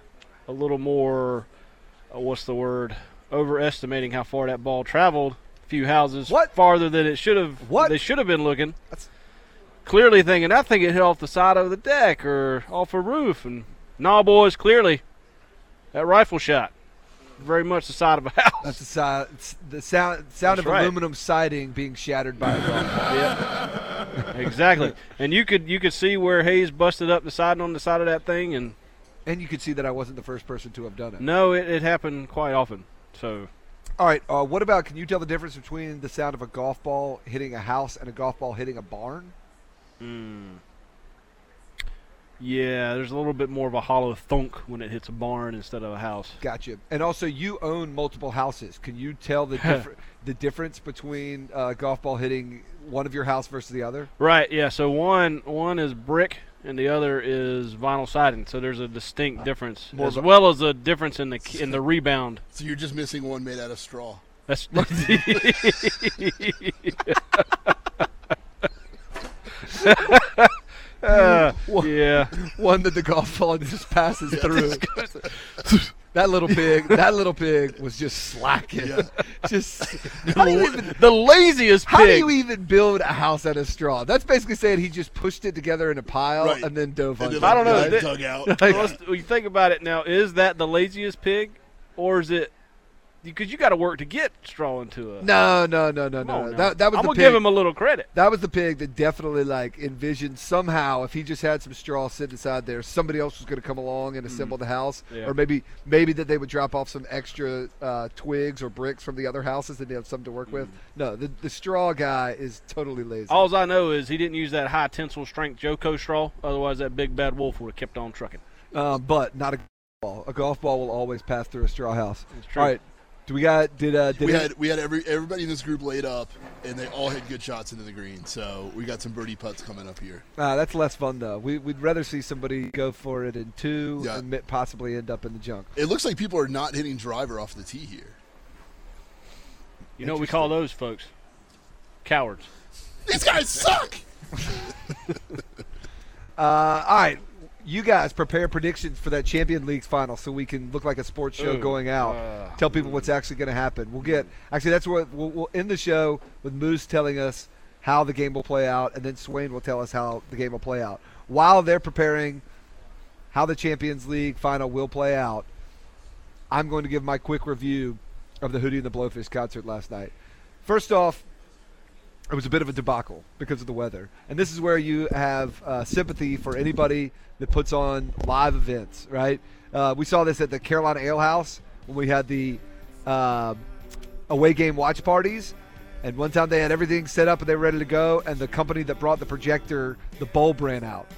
little more, overestimating how far that ball traveled. Few houses farther than it should have. They should have been looking. That's clearly thinking, I think it hit off the side of the deck or off a roof. And nah, boys, clearly that rifle shot, very much the side of a house. That's the sound of aluminum siding being shattered by a ball. Yeah, exactly. And you could see where Hayes busted up the siding on the side of that thing, and you could see that I wasn't the first person to have done it. No, it happened quite often. So. All right, what about, can you tell the difference between the sound of a golf ball hitting a house and a golf ball hitting a barn? Yeah, there's a little bit more of a hollow thunk when it hits a barn instead of a house. Gotcha. And also, you own multiple houses. Can you tell the difference between a golf ball hitting one of your house versus the other? Right, yeah. So one is brick and the other is vinyl siding. So there's a distinct difference, as well as a difference in the rebound. So you're just missing one made out of straw. That's one that the golf ball just passes through. That little pig was just slacking. Yeah. The laziest pig. How do you even build a house out of straw? That's basically saying he just pushed it together in a pile and then dove under. I don't know. Dug out. When you think about it now, is that the laziest pig, or is it? Because you got to work to get straw into a. No. That was. I'm gonna give him a little credit. That was the pig that definitely envisioned somehow if he just had some straw sitting inside there, somebody else was going to come along and assemble the house, or maybe that they would drop off some extra twigs or bricks from the other houses and they have something to work with. No, the straw guy is totally lazy. All I know is he didn't use that high tensile strength Joko straw. Otherwise, that big bad wolf would have kept on trucking. But not a golf ball. A golf ball will always pass through a straw house. That's true. All right. We had everybody in this group laid up, and they all hit good shots into the green. So we got some birdie putts coming up here. That's less fun though. We'd rather see somebody go for it in two and possibly end up in the junk. It looks like people are not hitting driver off the tee here. You know what we call those folks? Cowards. These guys suck. All right. you guys prepare predictions for that Champion League's final so we can look like a sports show going out. Tell people what's actually going to happen. We'll get – actually, that's where we'll end the show with Moose telling us how the game will play out, and then Swain will tell us how the game will play out. While they're preparing how the Champions League final will play out, I'm going to give my quick review of the Hootie and the Blowfish concert last night. First off, it was a bit of a debacle because of the weather. And this is where you have sympathy for anybody that puts on live events, right? We saw this at the Carolina Ale House when we had the away game watch parties. And one time they had everything set up and they were ready to go, and the company that brought the projector, the bulb ran out.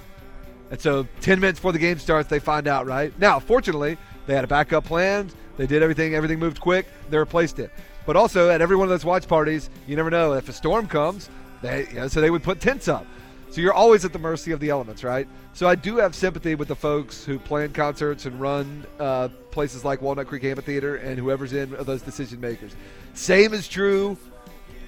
And so 10 minutes before the game starts, they find out, right? Now, fortunately, they had a backup plan. They did everything. Everything moved quick. They replaced it. But also, at every one of those watch parties, you never know. If a storm comes, so they would put tents up. So you're always at the mercy of the elements, right? So I do have sympathy with the folks who plan concerts and run places like Walnut Creek Amphitheater and whoever's in are those decision makers. Same is true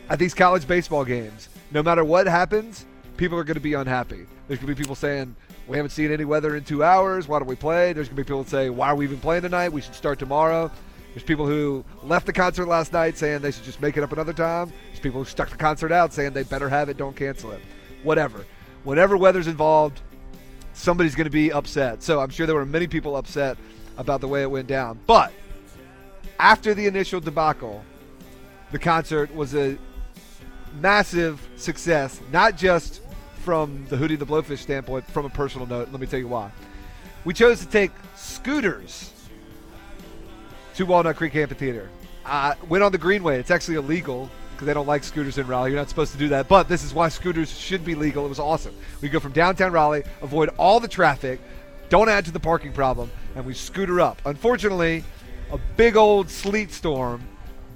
at these college baseball games. No matter what happens, people are going to be unhappy. There's going to be people saying, we haven't seen any weather in 2 hours. Why don't we play? There's going to be people that say, why are we even playing tonight? We should start tomorrow. There's people who left the concert last night saying they should just make it up another time. There's people who stuck the concert out saying they better have it, don't cancel it. Whatever. Whenever weather's involved, somebody's going to be upset. So I'm sure there were many people upset about the way it went down. But after the initial debacle, the concert was a massive success, not just from the Hootie the Blowfish standpoint, from a personal note. Let me tell you why. We chose to take scooters to Walnut Creek Amphitheater. I went on the Greenway. It's actually illegal because they don't like scooters in Raleigh. You're not supposed to do that, but this is why scooters should be legal. It was awesome. We go from downtown Raleigh, avoid all the traffic, don't add to the parking problem, and we scooter up. Unfortunately, a big old sleet storm,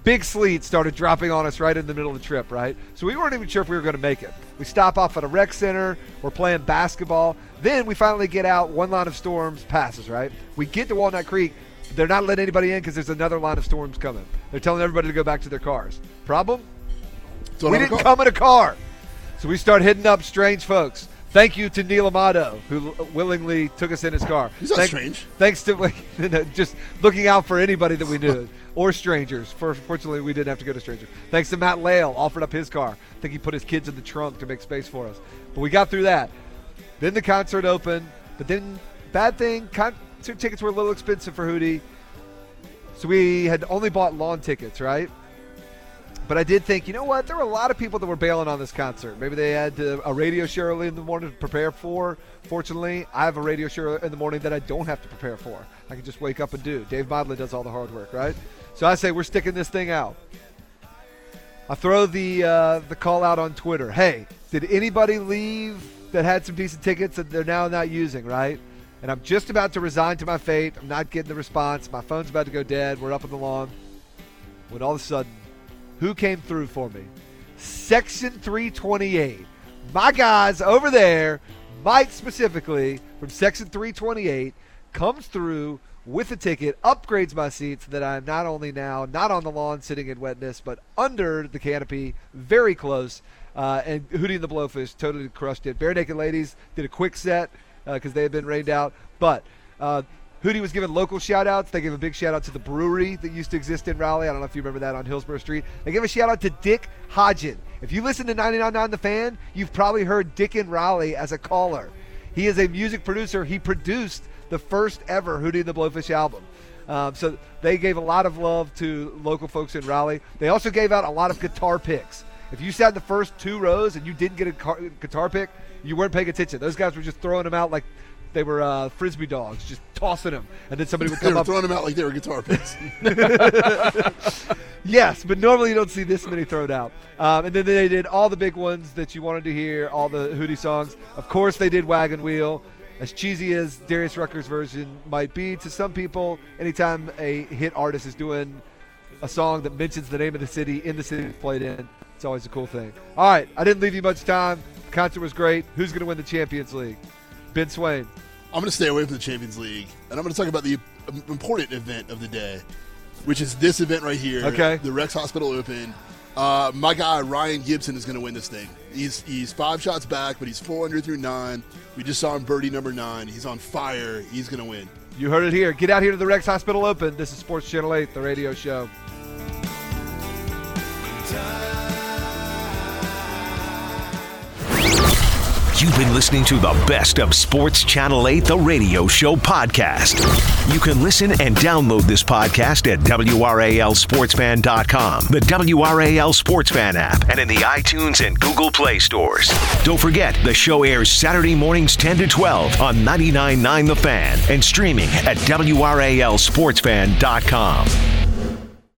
big sleet started dropping on us right in the middle of the trip, right? So we weren't even sure if we were going to make it. We stop off at a rec center. We're playing basketball. Then we finally get out. One line of storms passes, right? We get to Walnut Creek. They're not letting anybody in because there's another line of storms coming. They're telling everybody to go back to their cars. Problem? We didn't come in a car. So we start hitting up strange folks. Thank you to Neil Amato, who willingly took us in his car. He's not strange. Thanks to just looking out for anybody that we knew or strangers. Fortunately, we didn't have to go to strangers. Thanks to Matt Lale, offered up his car. I think he put his kids in the trunk to make space for us. But we got through that. Then the concert opened. But then, bad thing, concert tickets were a little expensive for Hootie. So we had only bought lawn tickets, right? But I did think, you know what? There were a lot of people that were bailing on this concert. Maybe they had a radio show early in the morning to prepare for. Fortunately, I have a radio show in the morning that I don't have to prepare for. I can just wake up and do. Dave Modlin does all the hard work, right? So I say we're sticking this thing out. I throw the call out on Twitter. Hey, did anybody leave that had some decent tickets that they're now not using, right? And I'm just about to resign to my fate. I'm not getting the response. My phone's about to go dead. We're up on the lawn. When all of a sudden, who came through for me? Section 328. My guys over there, Mike specifically, from Section 328, comes through with a ticket, upgrades my seat so that I'm not only now not on the lawn sitting in wetness, but under the canopy, very close. And Hootie and the Blowfish totally crushed it. Bare Naked Ladies did a quick set because they had been rained out. But Hootie was giving local shout-outs. They gave a big shout-out to the brewery that used to exist in Raleigh. I don't know if you remember that on Hillsborough Street. They gave a shout-out to Dick Hodgen. If you listen to 99.9 The Fan, you've probably heard Dick in Raleigh as a caller. He is a music producer. He produced the first ever Hootie and the Blowfish album. So they gave a lot of love to local folks in Raleigh. They also gave out a lot of guitar picks. If you sat in the first two rows and you didn't get a guitar pick, you weren't paying attention. Those guys were just throwing them out like they were Frisbee dogs, just tossing them. And then somebody would come up. They were throwing them out like they were guitar picks. Yes, but normally you don't see this many thrown out. And then they did all the big ones that you wanted to hear, all the Hootie songs. Of course they did Wagon Wheel. As cheesy as Darius Rucker's version might be, to some people, anytime a hit artist is doing a song that mentions the name of the city in the city it's played in, it's always a cool thing. All right, I didn't leave you much time. The concert was great. Who's going to win the Champions League? Ben Swain. I'm going to stay away from the Champions League, and I'm going to talk about the important event of the day, which is this event right here, okay. The Rex Hospital Open. My guy Ryan Gibson is going to win this thing. He's five shots back, but he's four under through nine. We just saw him birdie number nine. He's on fire. He's going to win. You heard it here. Get out here to the Rex Hospital Open. This is Sports Channel 8, the radio show. You've been listening to the best of Sports Channel 8, the radio show podcast. You can listen and download this podcast at WRALSportsFan.com, the WRAL Sports Fan app, and in the iTunes and Google Play stores. Don't forget, the show airs Saturday mornings 10 to 12 on 99.9 The Fan and streaming at WRALSportsFan.com.